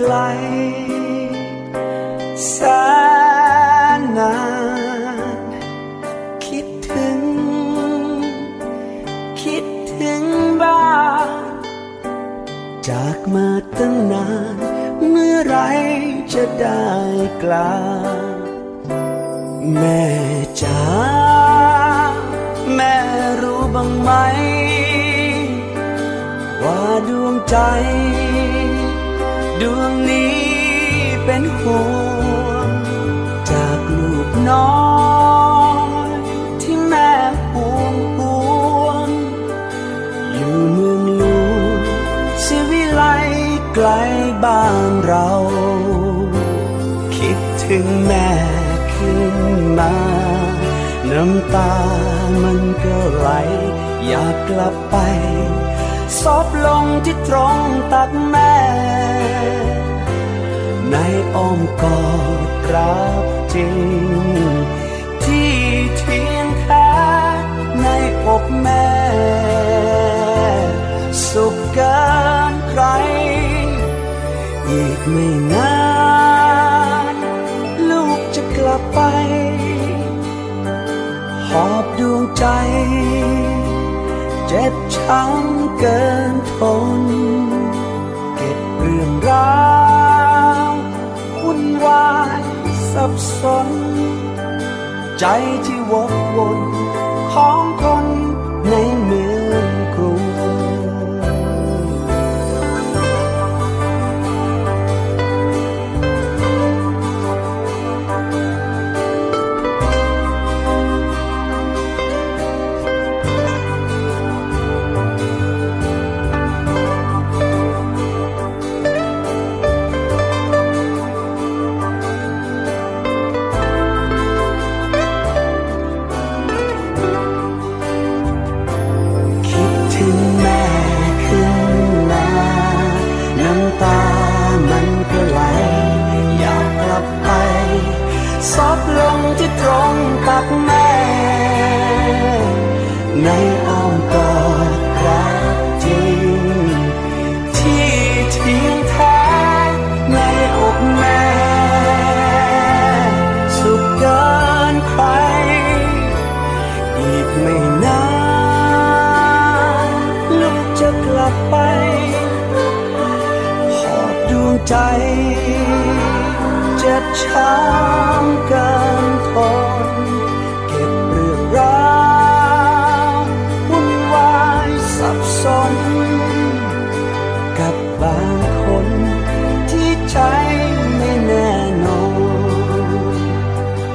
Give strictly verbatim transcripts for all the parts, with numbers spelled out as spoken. ไกลแสนนานคิดถึงคิดถึงบ้านจากมาตั้งนานเมื่อไรจะได้กลับแม่จ๋าแม่รู้บ้างไหมว่าดวงใจดวงนี้เป็นห่วงจากลูกน้อยที่แม่ห่วงห่วงอยู่เมืองหลวงศิวิไลย์ไกลบ้านเราคิดถึงแม่ขึ้นมาน้ำตามันก็ไหลอยากกลับไปซบลงที่ตรงตักแม่ในอ้อมกอดรักจริงที่เทียงแท้ในอกแม่สุขเกินใครอีกไม่นานลูกจะกลับไปหอบดวงใจเจ็บช้ำเกินทนเก็บเรื่องราววุ่นวายสับสนใจที่วกวนของคนในเมืองกรุงใจเจ็บช้ำเกินทนเก็บเรื่องราววุ่นวายสับสนกับบางคนที่ใจไม่แน่นอน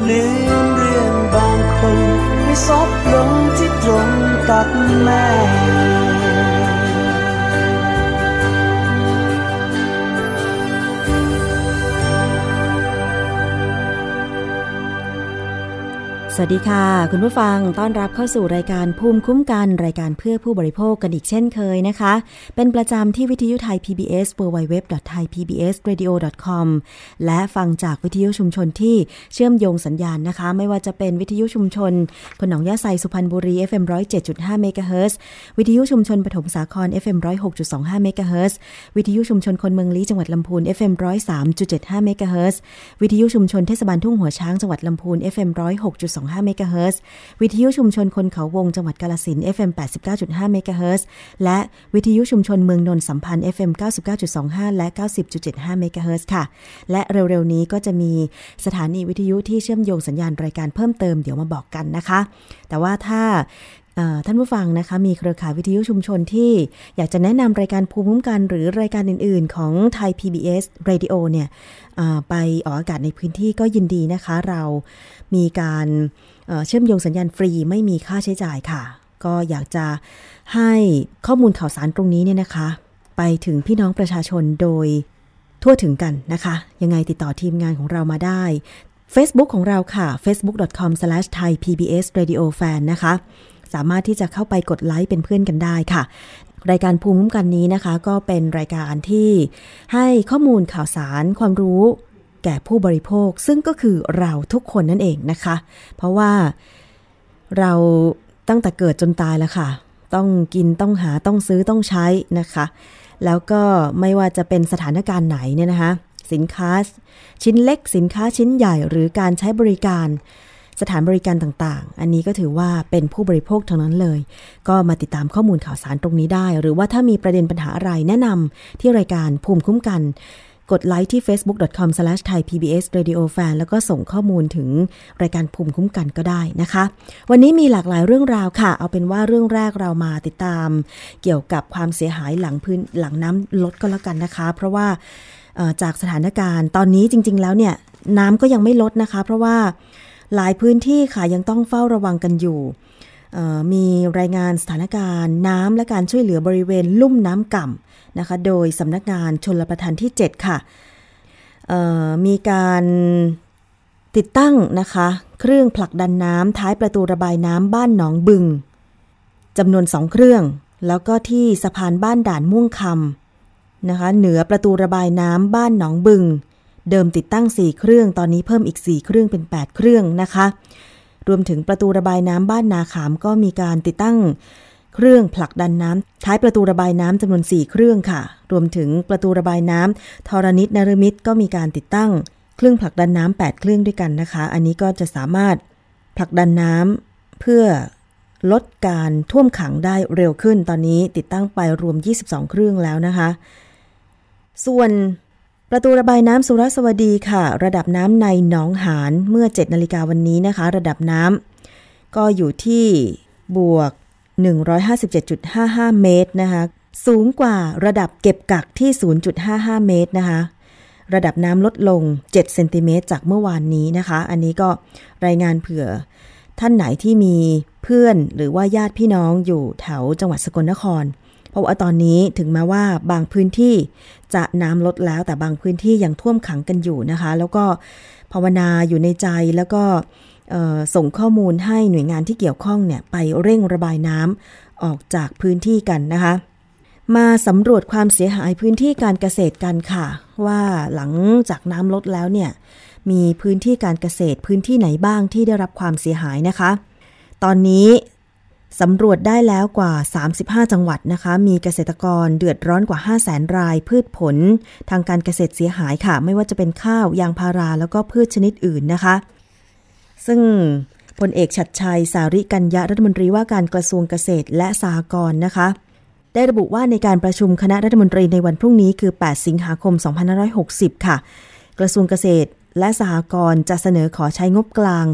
ลืมเรื่องบางคนให้ซบลงที่ตรงตักแม่สวัสดีค่ะคุณผู้ฟังต้อนรับเข้าสู่รายการภูมิคุ้มกันรายการเพื่อผู้บริโภคกันอีกเช่นเคยนะคะเป็นประจำที่วิทยุไทย พี บี เอส ดับเบิลยู ดับเบิลยู ดับเบิลยู ดอท ไทย พี บี เอส เรดิโอ ดอท คอม และฟังจากวิทยุชุมชนที่เชื่อมโยงสัญญาณนะคะไม่ว่าจะเป็นวิทยุชุมชนคนหนองยะไซสุพรรณบุรี เอฟ เอ็ม หนึ่งศูนย์เจ็ดจุดห้า เมกะเฮิรตซ์วิทยุชุมชนปฐมสาคร เอฟ เอ็ม หนึ่งศูนย์หกจุดสองห้า เมกะเฮิรตซ์วิทยุชุมชนคนเมืองลี้จังหวัดลำพูน เอฟ เอ็ม หนึ่งศูนย์สามจุดเจ็ดห้า เมกะเฮิรตซ์วิทยุชุมชนเทศบาลทุ่งหัวช้างจังหวัดลำพูน เอฟ เอ็ม หนึ่งศูนย์หกจุดสองห้า เมกะเฮิรตซ์วิทยุชุมชนคนเขาวงจังหวัดกาฬสินธุ์ เอฟ เอ็ม แปดสิบเก้าจุดห้า เมกะเฮิรตซ์และวิทยุชุมชนเมืองนนท์สัมพันธ์ เอฟ เอ็ม เก้าสิบเก้าจุดสองห้า และ เก้าสิบจุดเจ็ดห้า เมกะเฮิรตซ์ค่ะและเร็วๆนี้ก็จะมีสถานีวิทยุที่เชื่อมโยงสัญญาณรายการเพิ่มเติมเดี๋ยวมาบอกกันนะคะแต่ว่าถ้า ท่านผู้ฟังนะคะมีเครือข่ายวิทยุชุมชนที่อยากจะแนะนำรายการภูมิคุ้มกันหรือรายการอื่นๆของไทย พี บี เอส Radio เนี่ยไปออกอากาศในพื้นที่ก็ยินดีนะคะเรามีการเชื่อมโยงสัญญาณฟรีไม่มีค่าใช้จ่ายค่ะก็อยากจะให้ข้อมูลข่าวสารตรงนี้เนี่ยนะคะไปถึงพี่น้องประชาชนโดยทั่วถึงกันนะคะยังไงติดต่อทีมงานของเรามาได้ Facebook ของเราค่ะ เฟซบุ๊ก ดอท คอม สแลช ไทย พี บี เอส เรดิโอ แฟน นะคะสามารถที่จะเข้าไปกดไลค์เป็นเพื่อนกันได้ค่ะรายการภูมิคุ้มกันนี้นะคะก็เป็นรายการที่ให้ข้อมูลข่าวสารความรู้แก่ผู้บริโภคซึ่งก็คือเราทุกคนนั่นเองนะคะเพราะว่าเราตั้งแต่เกิดจนตายแล้วค่ะต้องกินต้องหาต้องซื้อต้องใช้นะคะแล้วก็ไม่ว่าจะเป็นสถานการณ์ไหนเนี่ยนะคะสินค้าชิ้นเล็กสินค้าชิ้นใหญ่หรือการใช้บริการสถานบริการต่างๆอันนี้ก็ถือว่าเป็นผู้บริโภคทั้งนั้นเลยก็มาติดตามข้อมูลข่าวสารตรงนี้ได้หรือว่าถ้ามีประเด็นปัญหาอะไรแนะนำที่รายการภูมิคุ้มกันกดไลค์ที่ เฟซบุ๊ก ดอท คอม สแลช ไทย พี บี เอส เรดิโอ แฟน แล้วก็ส่งข้อมูลถึงรายการภูมิคุ้มกันก็ได้นะคะวันนี้มีหลากหลายเรื่องราวค่ะเอาเป็นว่าเรื่องแรกเรามาติดตามเกี่ยวกับความเสียหายหลังพื้นหลังน้ำลดก็แล้วกันนะคะเพราะว่าจากสถานการณ์ตอนนี้จริงๆแล้วเนี่ยน้ำก็ยังไม่ลดนะคะเพราะว่าหลายพื้นที่ค่ะยังต้องเฝ้าระวังกันอยู่มีรายงานสถานการณ์น้ำและการช่วยเหลือบริเวณลุ่มน้ำก่ำนะคะโดยสำนักงานชลประทานที่เจ็ดค่ะมีการติดตั้งนะคะเครื่องผลักดันน้ำท้ายประตูระบายน้ำบ้านหนองบึงจำนวนสองเครื่องแล้วก็ที่สะพานบ้านด่านม่วงคำนะคะเหนือประตูระบายน้ำบ้านหนองบึงเดิมติดตั้งสี่เครื่องตอนนี้เพิ่มอีกสี่เครื่องเป็นแปดเครื่องนะคะรวมถึงประตูระบายน้ำบ้านนาขามก็มีการติดตั้งเครื่องผลักดันน้ำท้ายประตูระบายน้ำจำนวนสี่เครื่องค่ะรวมถึงประตูระบายน้ำธรณิตนฤมิตก็มีการติดตั้งเครื่องผลักดันน้ำแปดเครื่องด้วยกันนะคะอันนี้ก็จะสามารถผลักดันน้ำเพื่อลดการท่วมขังได้เร็วขึ้นตอนนี้ติดตั้งไปรวมยี่สิบสองเครื่องแล้วนะคะส่วนประตูระบายน้ำสุรสวดีค่ะระดับน้ำในหนองหานเมื่อเจ็ดนาฬิกาวันนี้นะคะระดับน้ำก็อยู่ที่บวก หนึ่งร้อยห้าสิบเจ็ดจุดห้าห้า เมตรนะคะสูงกว่าระดับเก็บกักที่ ศูนย์จุดห้าห้า เมตรนะคะระดับน้ำลดลงเจ็ดเซนติเมตรจากเมื่อวานนี้นะคะอันนี้ก็รายงานเผื่อท่านไหนที่มีเพื่อนหรือว่าญาติพี่น้องอยู่แถวจังหวัดสกลนครเพราะว่าตอนนี้ถึงแม้ว่าบางพื้นที่จะน้ำลดแล้วแต่บางพื้นที่ยังท่วมขังกันอยู่นะคะแล้วก็ภาวนาอยู่ในใจแล้วก็ส่งข้อมูลให้หน่วยงานที่เกี่ยวข้องเนี่ยไปเร่งระบายน้ำออกจากพื้นที่กันนะคะมาสำรวจความเสียหายพื้นที่การเกษตรกันค่ะว่าหลังจากน้ำลดแล้วเนี่ยมีพื้นที่การเกษตรพื้นที่ไหนบ้างที่ได้รับความเสียหายนะคะตอนนี้สำรวจได้แล้วกว่าสามสิบห้าจังหวัดนะคะมีเกษตรกรเดือดร้อนกว่า ห้าแสน รายพืชผลทางการเกษตรเสียหายค่ะไม่ว่าจะเป็นข้าวยางพาราแล้วก็พืชชนิดอื่นนะคะซึ่งพลเอกฉัตรชัยสาริกัญญะรัฐมนตรีว่าการกระทรวงเกษตรและสหกรณ์นะคะได้ระบุว่าในการประชุมคณะรัฐมนตรีในวันพรุ่งนี้คือแปดสิงหาคมสองพันห้าร้อยหกสิบค่ะกระทรวงเกษตรและสหกรณ์จะเสนอขอใช้งบกลาง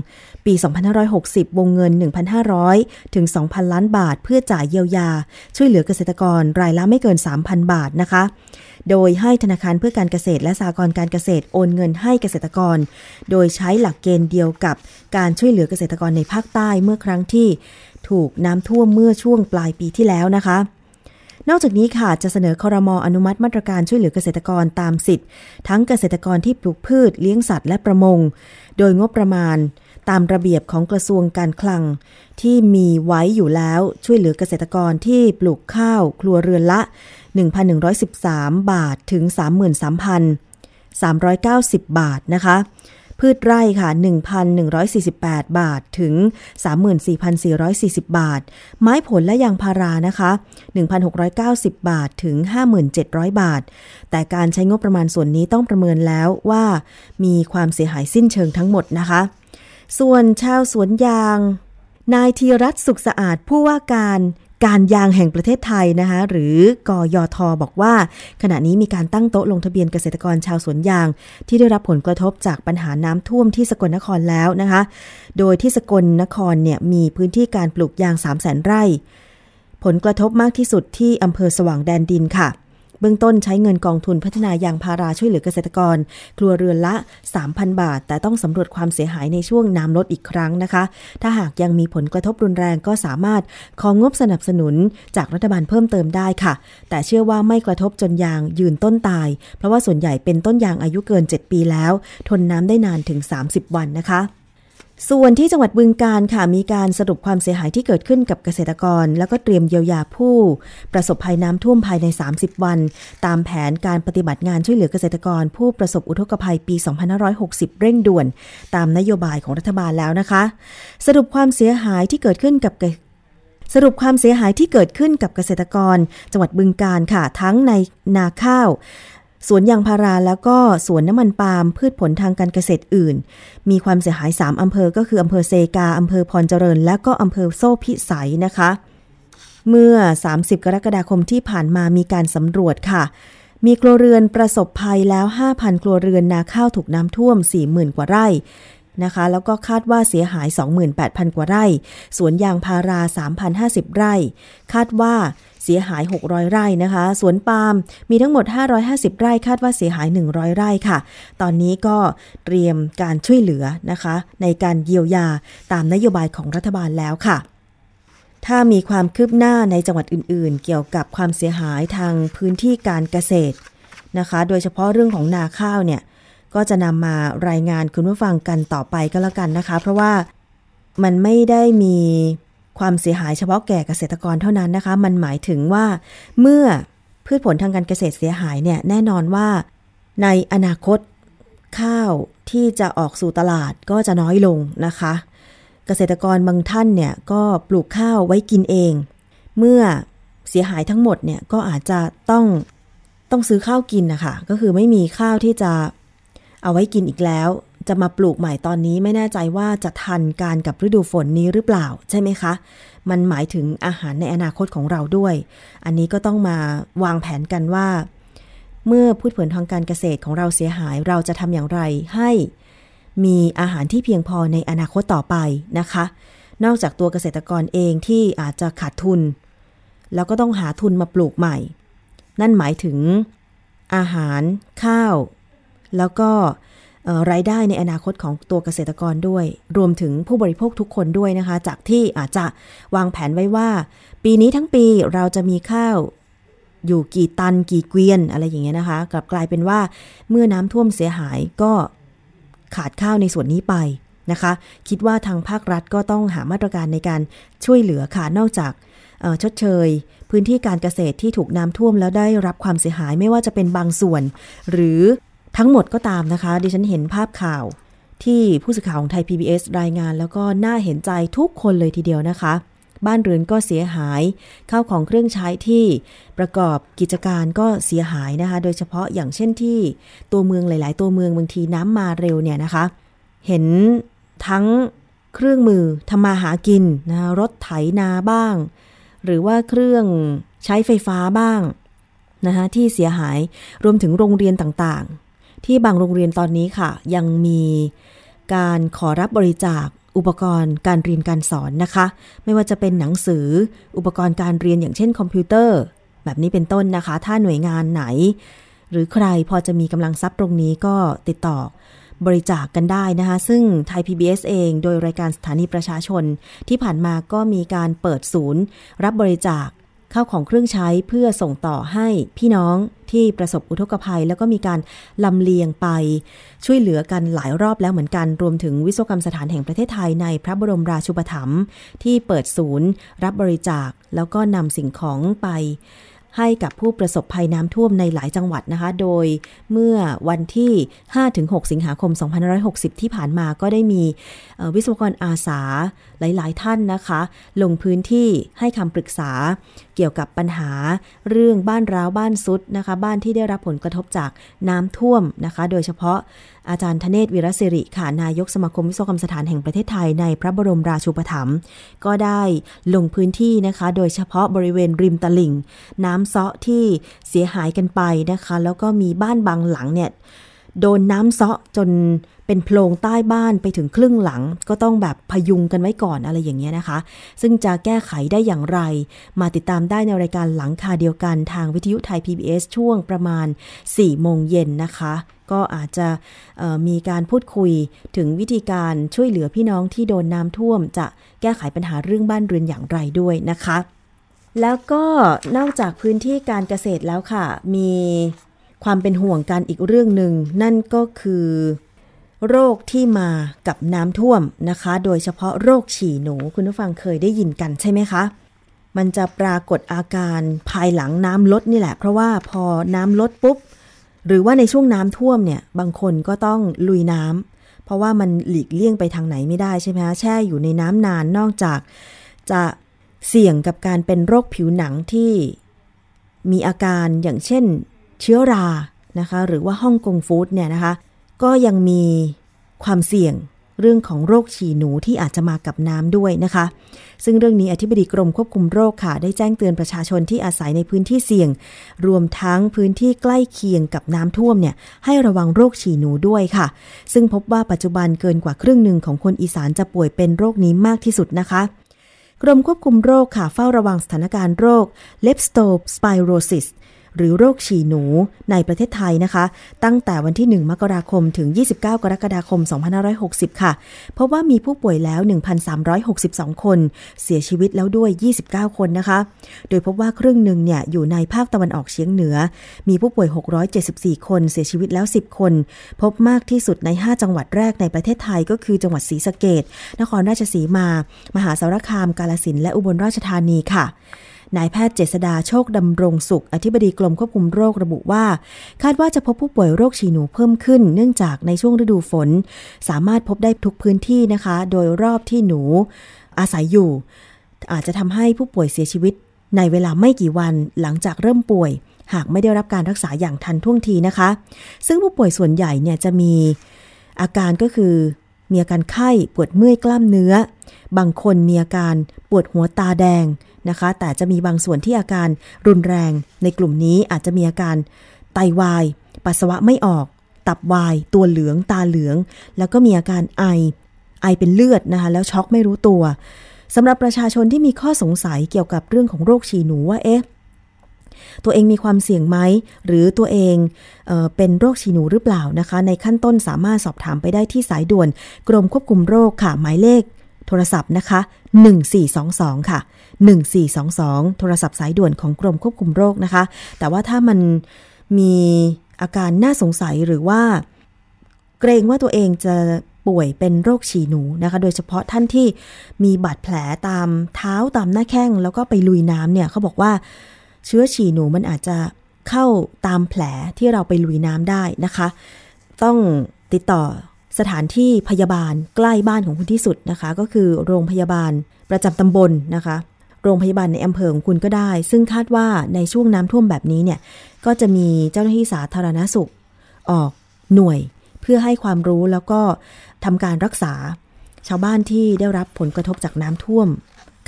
ปีสองพันห้าร้อยหกสิบวงเงิน หนึ่งพันห้าร้อย ถึง สองพัน ล้านบาทเพื่อจ่ายเยียวยาช่วยเหลือเกษตรกรรายละไม่เกิน สามพัน บาทนะคะโดยให้ธนาคารเพื่อการเกษตรและสหกรณ์การเกษตรโอนเงินให้เกษตรกรโดยใช้หลักเกณฑ์เดียวกับการช่วยเหลือเกษตรกรในภาคใต้เมื่อครั้งที่ถูกน้ำท่วมเมื่อช่วงปลายปีที่แล้วนะคะนอกจากนี้ค่ะจะเสนอครม.อนุมัติมาตรการช่วยเหลือเกษตรกรตามสิทธิ์ทั้งเกษตรกรที่ปลูกพืชเลี้ยงสัตว์และประมงโดยงบประมาณตามระเบียบของกระทรวงการคลังที่มีไว้อยู่แล้วช่วยเหลือเกษตรกรที่ปลูกข้าวครัวเรือนละ หนึ่งพันหนึ่งร้อยสิบสาม บาทถึง สามหมื่นสามพันสามร้อยเก้าสิบ บาทนะคะพืชไร่ค่ะ หนึ่งพันหนึ่งร้อยสี่สิบแปด บาทถึง สามหมื่นสี่พันสี่ร้อยสี่สิบ บาทไม้ผลและยางพารานะคะ หนึ่งพันหกร้อยเก้าสิบ บาทถึง ห้าหมื่นเจ็ดร้อย บาทแต่การใช้งบประมาณส่วนนี้ต้องประเมินแล้วว่ามีความเสียหายสิ้นเชิงทั้งหมดนะคะส่วนชาวสวนยางนายธีรัตน์สุขสะอาดผู้ว่าการ การยางแห่งประเทศไทยนะคะหรือกยท.บอกว่าขณะนี้มีการตั้งโต๊ะลงทะเบียนเกษตรกรชาวสวนยางที่ได้รับผลกระทบจากปัญหาน้ำท่วมที่สกลนครแล้วนะคะโดยที่สกลนครเนี่ยมีพื้นที่การปลูกยาง สามแสน ไร่ผลกระทบมากที่สุดที่อำเภอสว่างแดนดินค่ะเบื้องต้นใช้เงินกองทุนพัฒนายางพาราช่วยเหลือเกษตรกรครัวเรือนละ สามพัน บาทแต่ต้องสำรวจความเสียหายในช่วงน้ำลดอีกครั้งนะคะถ้าหากยังมีผลกระทบรุนแรงก็สามารถของงบสนับสนุนจากรัฐบาลเพิ่มเติมได้ค่ะแต่เชื่อว่าไม่กระทบจนยางยืนต้นตายเพราะว่าส่วนใหญ่เป็นต้นยางอายุเกินเจ็ดปีแล้วทนน้ำได้นานถึงสามสิบวันนะคะส่วนที่จังหวัดบึงกาฬค่ะมีการสรุปความเสียหายที่เกิดขึ้นกับเกษตรกรแล้วก็เตรียมเยียวยาผู้ประสบภัยน้ำท่วมภายในสามสิบวันตามแผนการปฏิบัติงานช่วยเหลือเกษตรกรผู้ประสบอุทกภัยปีสองพันห้าร้อยหกสิบเร่งด่วนตามนโยบายของรัฐบาลแล้วนะคะสรุปความเสียหายที่เกิดขึ้นกับสรุปความเสียหายที่เกิดขึ้นกับเกษตรกรจังหวัดบึงกาฬค่ะทั้งในนาข้าวสวนยางพาราแล้วก็สวนน้ำมันปาล์มพืชผลทางการเกษตรอื่นมีความเสียหายสามอำเภอก็คืออำเภอเซกาอำเภอพรเจริญและก็อำเภอโซ่พิสัยนะคะเมื่อสามสิบกรกฎาคมที่ผ่านมามีการสำรวจค่ะมีครัวเรือนประสบภัยแล้ว ห้าพัน ครัวเรือนนาข้าวถูกน้ำท่วม สี่หมื่น กว่าไร่นะคะแล้วก็คาดว่าเสียหาย สองหมื่นแปดพัน กว่าไร่สวนยางพารา สามพันห้าสิบ ไร่คาดว่าเสียหายหกร้อยไร่นะคะสวนปาล์มมีทั้งหมดห้าร้อยห้าสิบไร่คาดว่าเสียหายหนึ่งร้อยไร่ค่ะตอนนี้ก็เตรียมการช่วยเหลือนะคะในการเยียวยาตามนโยบายของรัฐบาลแล้วค่ะถ้ามีความคืบหน้าในจังหวัดอื่นๆเกี่ยวกับความเสียหายทางพื้นที่การเกษตรนะคะโดยเฉพาะเรื่องของนาข้าวเนี่ยก็จะนำมารายงานคุณผู้ฟังกันต่อไปก็แล้วกันนะคะเพราะว่ามันไม่ได้มีความเสียหายเฉพาะแก่เกษตรกรเท่านั้นนะคะมันหมายถึงว่าเมื่อพืชผลทางการเกษตรเสียหายเนี่ยแน่นอนว่าในอนาคตข้าวที่จะออกสู่ตลาดก็จะน้อยลงนะคะเกษตรกรบางท่านเนี่ยก็ปลูกข้าวไว้กินเองเมื่อเสียหายทั้งหมดเนี่ยก็อาจจะต้องต้องซื้อข้าวกินนะคะก็คือไม่มีข้าวที่จะเอาไว้กินอีกแล้วจะมาปลูกใหม่ตอนนี้ไม่แน่ใจว่าจะทันการกับฤดูฝนนี้หรือเปล่าใช่ไหมคะมันหมายถึงอาหารในอนาคตของเราด้วยอันนี้ก็ต้องมาวางแผนกันว่าเมื่อพืชผลทางการเกษตรของเราเสียหายเราจะทำอย่างไรให้มีอาหารที่เพียงพอในอนาคตต่อไปนะคะนอกจากตัวเกษตรกรเองที่อาจจะขาดทุนแล้วก็ต้องหาทุนมาปลูกใหม่นั่นหมายถึงอาหารข้าวแล้วก็รายได้ในอนาคตของตัวเกษตรกรด้วยรวมถึงผู้บริโภคทุกคนด้วยนะคะจากที่อาจจะวางแผนไว้ว่าปีนี้ทั้งปีเราจะมีข้าวอยู่กี่ตันกี่เกวียนอะไรอย่างเงี้ยนะคะกลับกลายเป็นว่าเมื่อน้ำท่วมเสียหายก็ขาดข้าวในส่วนนี้ไปนะคะคิดว่าทางภาครัฐก็ต้องหามาตรการในการช่วยเหลือค่ะนอกจากชดเชยพื้นที่การเกษตรที่ถูกน้ำท่วมแล้วได้รับความเสียหายไม่ว่าจะเป็นบางส่วนหรือทั้งหมดก็ตามนะคะดิฉันเห็นภาพข่าวที่ผู้สื่อข่าวของไทย พี บี เอส รายงานแล้วก็น่าเห็นใจทุกคนเลยทีเดียวนะคะบ้านเรือนก็เสียหายข้าวของเครื่องใช้ที่ประกอบกิจการก็เสียหายนะคะโดยเฉพาะอย่างเช่นที่ตัวเมืองหลายๆตัวเมืองบางทีน้ำมาเร็วเนี่ยนะคะเห็นทั้งเครื่องมือทำมาหากินนะรถไถนาบ้างหรือว่าเครื่องใช้ไฟฟ้าบ้างนะคะที่เสียหายรวมถึงโรงเรียนต่างๆที่บางโรงเรียนตอนนี้ค่ะยังมีการขอรับบริจาคอุปกรณ์การเรียนการสอนนะคะไม่ว่าจะเป็นหนังสืออุปกรณ์การเรียนอย่างเช่นคอมพิวเตอร์แบบนี้เป็นต้นนะคะถ้าหน่วยงานไหนหรือใครพอจะมีกำลังทรัพย์ตรงนี้ก็ติดต่อบริจาคกันได้นะคะซึ่งไทย พี บี เอส เองโดยรายการสถานีประชาชนที่ผ่านมาก็มีการเปิดศูนย์รับบริจาคข้าวของเครื่องใช้เพื่อส่งต่อให้พี่น้องที่ประสบอุทกภัยแล้วก็มีการลำเลียงไปช่วยเหลือกันหลายรอบแล้วเหมือนกันรวมถึงวิศวกรรมสถานแห่งประเทศไทยในพระบรมราชูปถัมภ์ที่เปิดศูนย์รับบริจาคแล้วก็นำสิ่งของไปให้กับผู้ประสบภัยน้ำท่วมในหลายจังหวัดนะคะโดยเมื่อวันที่ ห้าถึงหก สิงหาคม สองพันห้าร้อยหกสิบ ที่ผ่านมาก็ได้มีวิศวกรอาสาหลายๆท่านนะคะลงพื้นที่ให้คำปรึกษา เกี่ยวกับปัญหาเรื่องบ้านร้าวบ้านซุดนะคะบ้านที่ได้รับผลกระทบจากน้ำท่วมนะคะโดยเฉพาะอาจารย์ธเนศ วีรศิริค่ะนายกสมาคมวิศวกรรมสถานแห่งประเทศไทยในพระบรมราชูปถัมภ์ก็ได้ลงพื้นที่นะคะโดยเฉพาะบริเวณริมตลิ่งน้ำซ้อที่เสียหายกันไปนะคะแล้วก็มีบ้านบางหลังเนี่ยโดนน้ำซ้อจนเป็นโพรงใต้บ้านไปถึงครึ่งหลังก็ต้องแบบพยุงกันไว้ก่อนอะไรอย่างเงี้ยนะคะซึ่งจะแก้ไขได้อย่างไรมาติดตามได้ในรายการหลังคาเดียวกันทางวิทยุไทย พี บี เอส ช่วงประมาณ สี่โมงเย็นนะคะก็อาจจะมีการพูดคุยถึงวิธีการช่วยเหลือพี่น้องที่โดนน้ำท่วมจะแก้ไขปัญหาเรื่องบ้านเรือนอย่างไรด้วยนะคะแล้วก็นอกจากพื้นที่การเกษตรแล้วค่ะมีความเป็นห่วงกันอีกเรื่องนึงนั่นก็คือโรคที่มากับน้ำท่วมนะคะโดยเฉพาะโรคฉี่หนูคุณผู้ฟังเคยได้ยินกันใช่ไหมคะมันจะปรากฏอาการภายหลังน้ำลดนี่แหละเพราะว่าพอน้ำลดปุ๊บหรือว่าในช่วงน้ำท่วมเนี่ยบางคนก็ต้องลุยน้ำเพราะว่ามันหลีกเลี่ยงไปทางไหนไม่ได้ใช่ไหมแช่อยู่ในน้ำนานนอกจากจะเสี่ยงกับการเป็นโรคผิวหนังที่มีอาการอย่างเช่นเชื้อรานะคะหรือว่าฮ่องกงฟู้ดเนี่ยนะคะก็ยังมีความเสี่ยงเรื่องของโรคฉี่หนูที่อาจจะมากับน้ำด้วยนะคะซึ่งเรื่องนี้อธิบดีกรมควบคุมโรคค่ะได้แจ้งเตือนประชาชนที่อาศัยในพื้นที่เสี่ยงรวมทั้งพื้นที่ใกล้เคียงกับน้ำท่วมเนี่ยให้ระวังโรคฉี่หนูด้วยค่ะซึ่งพบว่าปัจจุบันเกินกว่าครึ่งหนึ่งของคนอีสานจะป่วยเป็นโรคนี้มากที่สุดนะคะกรมควบคุมโรคค่ะเฝ้าระวังสถานการณ์โรค Leptospirosisหรือโรคฉี่หนูในประเทศไทยนะคะตั้งแต่วันที่หนึ่งมกราคมถึงยี่สิบเก้ากรกฎาคมสองพันห้าร้อยหกสิบค่ะเพราะว่ามีผู้ป่วยแล้ว หนึ่งพันสามร้อยหกสิบสองคนเสียชีวิตแล้วด้วยยี่สิบเก้าคนนะคะโดยพบว่าครึ่งนึงเนี่ยอยู่ในภาคตะวันออกเฉียงเหนือมีผู้ป่วยหกร้อยเจ็ดสิบสี่คนเสียชีวิตแล้วสิบคนพบมากที่สุดในห้าจังหวัดแรกในประเทศไทยก็คือจังหวัดศรีสะเกษนครราชสีมามหาสารคามกาฬสินธุ์และอุบลราชธานีค่ะนายแพทย์เจษฎาโชคดำรงสุขอธิบดีกรมควบคุมโรคระบุว่าคาดว่าจะพบผู้ป่วยโรคฉี่หนูเพิ่มขึ้นเนื่องจากในช่วงฤดูฝนสามารถพบได้ทุกพื้นที่นะคะโดยรอบที่หนูอาศัยอยู่อาจจะทำให้ผู้ป่วยเสียชีวิตในเวลาไม่กี่วันหลังจากเริ่มป่วยหากไม่ได้รับการรักษาอย่างทันท่วงทีนะคะซึ่งผู้ป่วยส่วนใหญ่เนี่ยจะมีอาการก็คือมีอาการไข้ปวดเมื่อยกล้ามเนื้อบางคนมีอาการปวดหัวตาแดงนะคะแต่จะมีบางส่วนที่อาการรุนแรงในกลุ่มนี้อาจจะมีอาการไตวายปัสสาวะไม่ออกตับวายตัวเหลืองตาเหลืองแล้วก็มีอาการไอไอเป็นเลือดนะคะแล้วช็อกไม่รู้ตัวสำหรับประชาชนที่มีข้อสงสัยเกี่ยวกับเรื่องของโรคฉี่หนูว่าเอ๊ะตัวเองมีความเสี่ยงไหมหรือตัวเองเอ่อเป็นโรคฉี่หนูหรือเปล่านะคะในขั้นต้นสามารถสอบถามไปได้ที่สายด่วนกรมควบคุมโรคค่ะหมายเลขโทรศัพท์นะคะหนึ่งสี่สองสองค่ะหนึ่งสี่สองสองโทรศัพท์สายด่วนของกรมควบคุมโรคนะคะแต่ว่าถ้ามันมีอาการน่าสงสัยหรือว่าเกรงว่าตัวเองจะป่วยเป็นโรคฉี่หนูนะคะโดยเฉพาะท่านที่มีบาดแผลตามเท้าตามหน้าแข้งแล้วก็ไปลุยน้ำเนี่ยเขาบอกว่าเชื้อฉี่หนูมันอาจจะเข้าตามแผลที่เราไปลุยน้ำได้นะคะต้องติดต่อสถานที่พยาบาลใกล้บ้านของคุณที่สุดนะคะก็คือโรงพยาบาลประจำตำบล น, นะคะโรงพยาบาลในอำเภอของคุณก็ได้ซึ่งคาดว่าในช่วงน้ำท่วมแบบนี้เนี่ยก็จะมีเจ้าหน้าที่สาธารณสุขออกหน่วยเพื่อให้ความรู้แล้วก็ทำการรักษาชาวบ้านที่ได้รับผลกระทบจากน้ำท่วม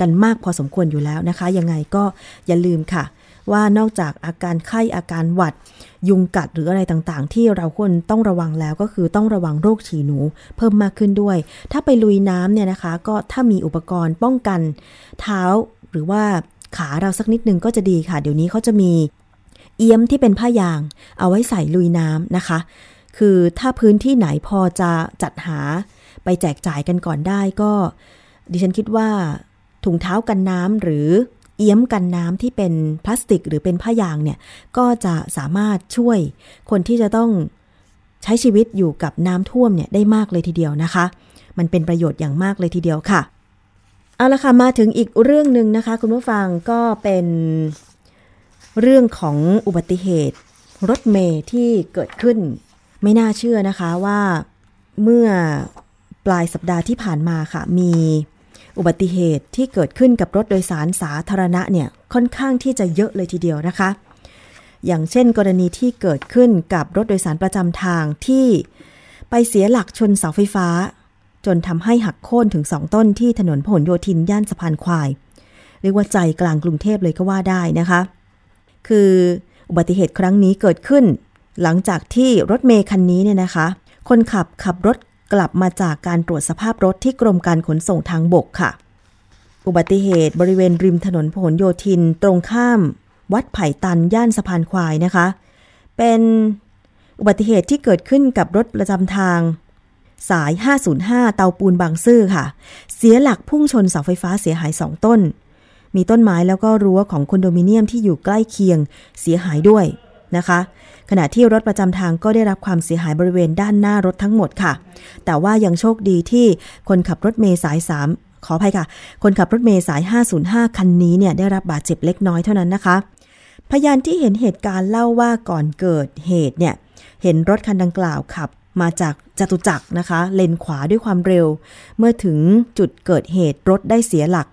กันมากพอสมควรอยู่แล้วนะคะยังไงก็อย่าลืมค่ะว่านอกจากอาการไข้อาการหวัดยุงกัดหรืออะไรต่างๆที่เราควรต้องระวังแล้วก็คือต้องระวังโรคฉี่หนูเพิ่มมากขึ้นด้วยถ้าไปลุยน้ำเนี่ยนะคะก็ถ้ามีอุปกรณ์ป้องกันเท้าหรือว่าขาเราสักนิดนึงก็จะดีค่ะเดี๋ยวนี้เขาจะมีเอี้ยมที่เป็นผ้ายางเอาไว้ใส่ลุยน้ำนะคะคือถ้าพื้นที่ไหนพอจะจัดหาไปแจกจ่ายกันก่อนได้ก็ดิฉันคิดว่าถุงเท้ากันน้ำหรือเอี้ยมกันน้ำที่เป็นพลาสติกหรือเป็นผ้ายางเนี่ยก็จะสามารถช่วยคนที่จะต้องใช้ชีวิตอยู่กับน้ำท่วมเนี่ยได้มากเลยทีเดียวนะคะมันเป็นประโยชน์อย่างมากเลยทีเดียวค่ะเอาละค่ะมาถึงอีกเรื่องนึงนะคะคุณผู้ฟังก็เป็นเรื่องของอุบัติเหตุรถเมล์ที่เกิดขึ้นไม่น่าเชื่อนะคะว่าเมื่อปลายสัปดาห์ที่ผ่านมาค่ะมี อุบัติเหตุที่เกิดขึ้นกับรถโดยสารสาธารณะเนี่ยค่อนข้างที่จะเยอะเลยทีเดียวนะคะอย่างเช่นกรณีที่เกิดขึ้นกับรถโดยสารประจำทางที่ไปเสียหลักชนเสาไฟฟ้าจนทำให้หักโค่นถึงสองต้นที่ถนนพหลโยธินย่านสะพานควายเรียกว่าใจกลางกรุงเทพเลยก็ว่าได้นะคะคืออุบัติเหตุครั้งนี้เกิดขึ้นหลังจากที่รถเมล์คันนี้เนี่ยนะคะคนขับขับรถกลับมาจากการตรวจสภาพรถที่กรมการขนส่งทางบกค่ะอุบัติเหตุบริเวณริมถนนพหลโยธินตรงข้ามวัดไผ่ตันย่านสะพานควายนะคะเป็นอุบัติเหตุที่เกิดขึ้นกับรถประจำทางสายห้าศูนย์ห้าเตาปูนบางซื่อค่ะเสียหลักพุ่งชนเสาไฟฟ้าเสียหายสองต้นมีต้นไม้แล้วก็รั้วของคอนโดมิเนียมที่อยู่ใกล้เคียงเสียหายด้วยนะคะขณะที่รถประจำทางก็ได้รับความเสียหายบริเวณด้านหน้ารถทั้งหมดค่ะแต่ว่ายังโชคดีที่คนขับรถเมล์สายสามขออภัยค่ะคนขับรถเมล์สายห้าศูนย์ห้าคันนี้เนี่ยได้รับบาดเจ็บเล็กน้อยเท่านั้นนะคะพยานที่เห็นเหตุการณ์เล่าว่าก่อนเกิดเหตุเนี่ยเห็นรถคันดังกล่าวขับมาจากจตุจักรนะคะเลนขวาด้วยความเร็วเมื่อถึงจุดเกิดเหตุรถได้เสียหลัก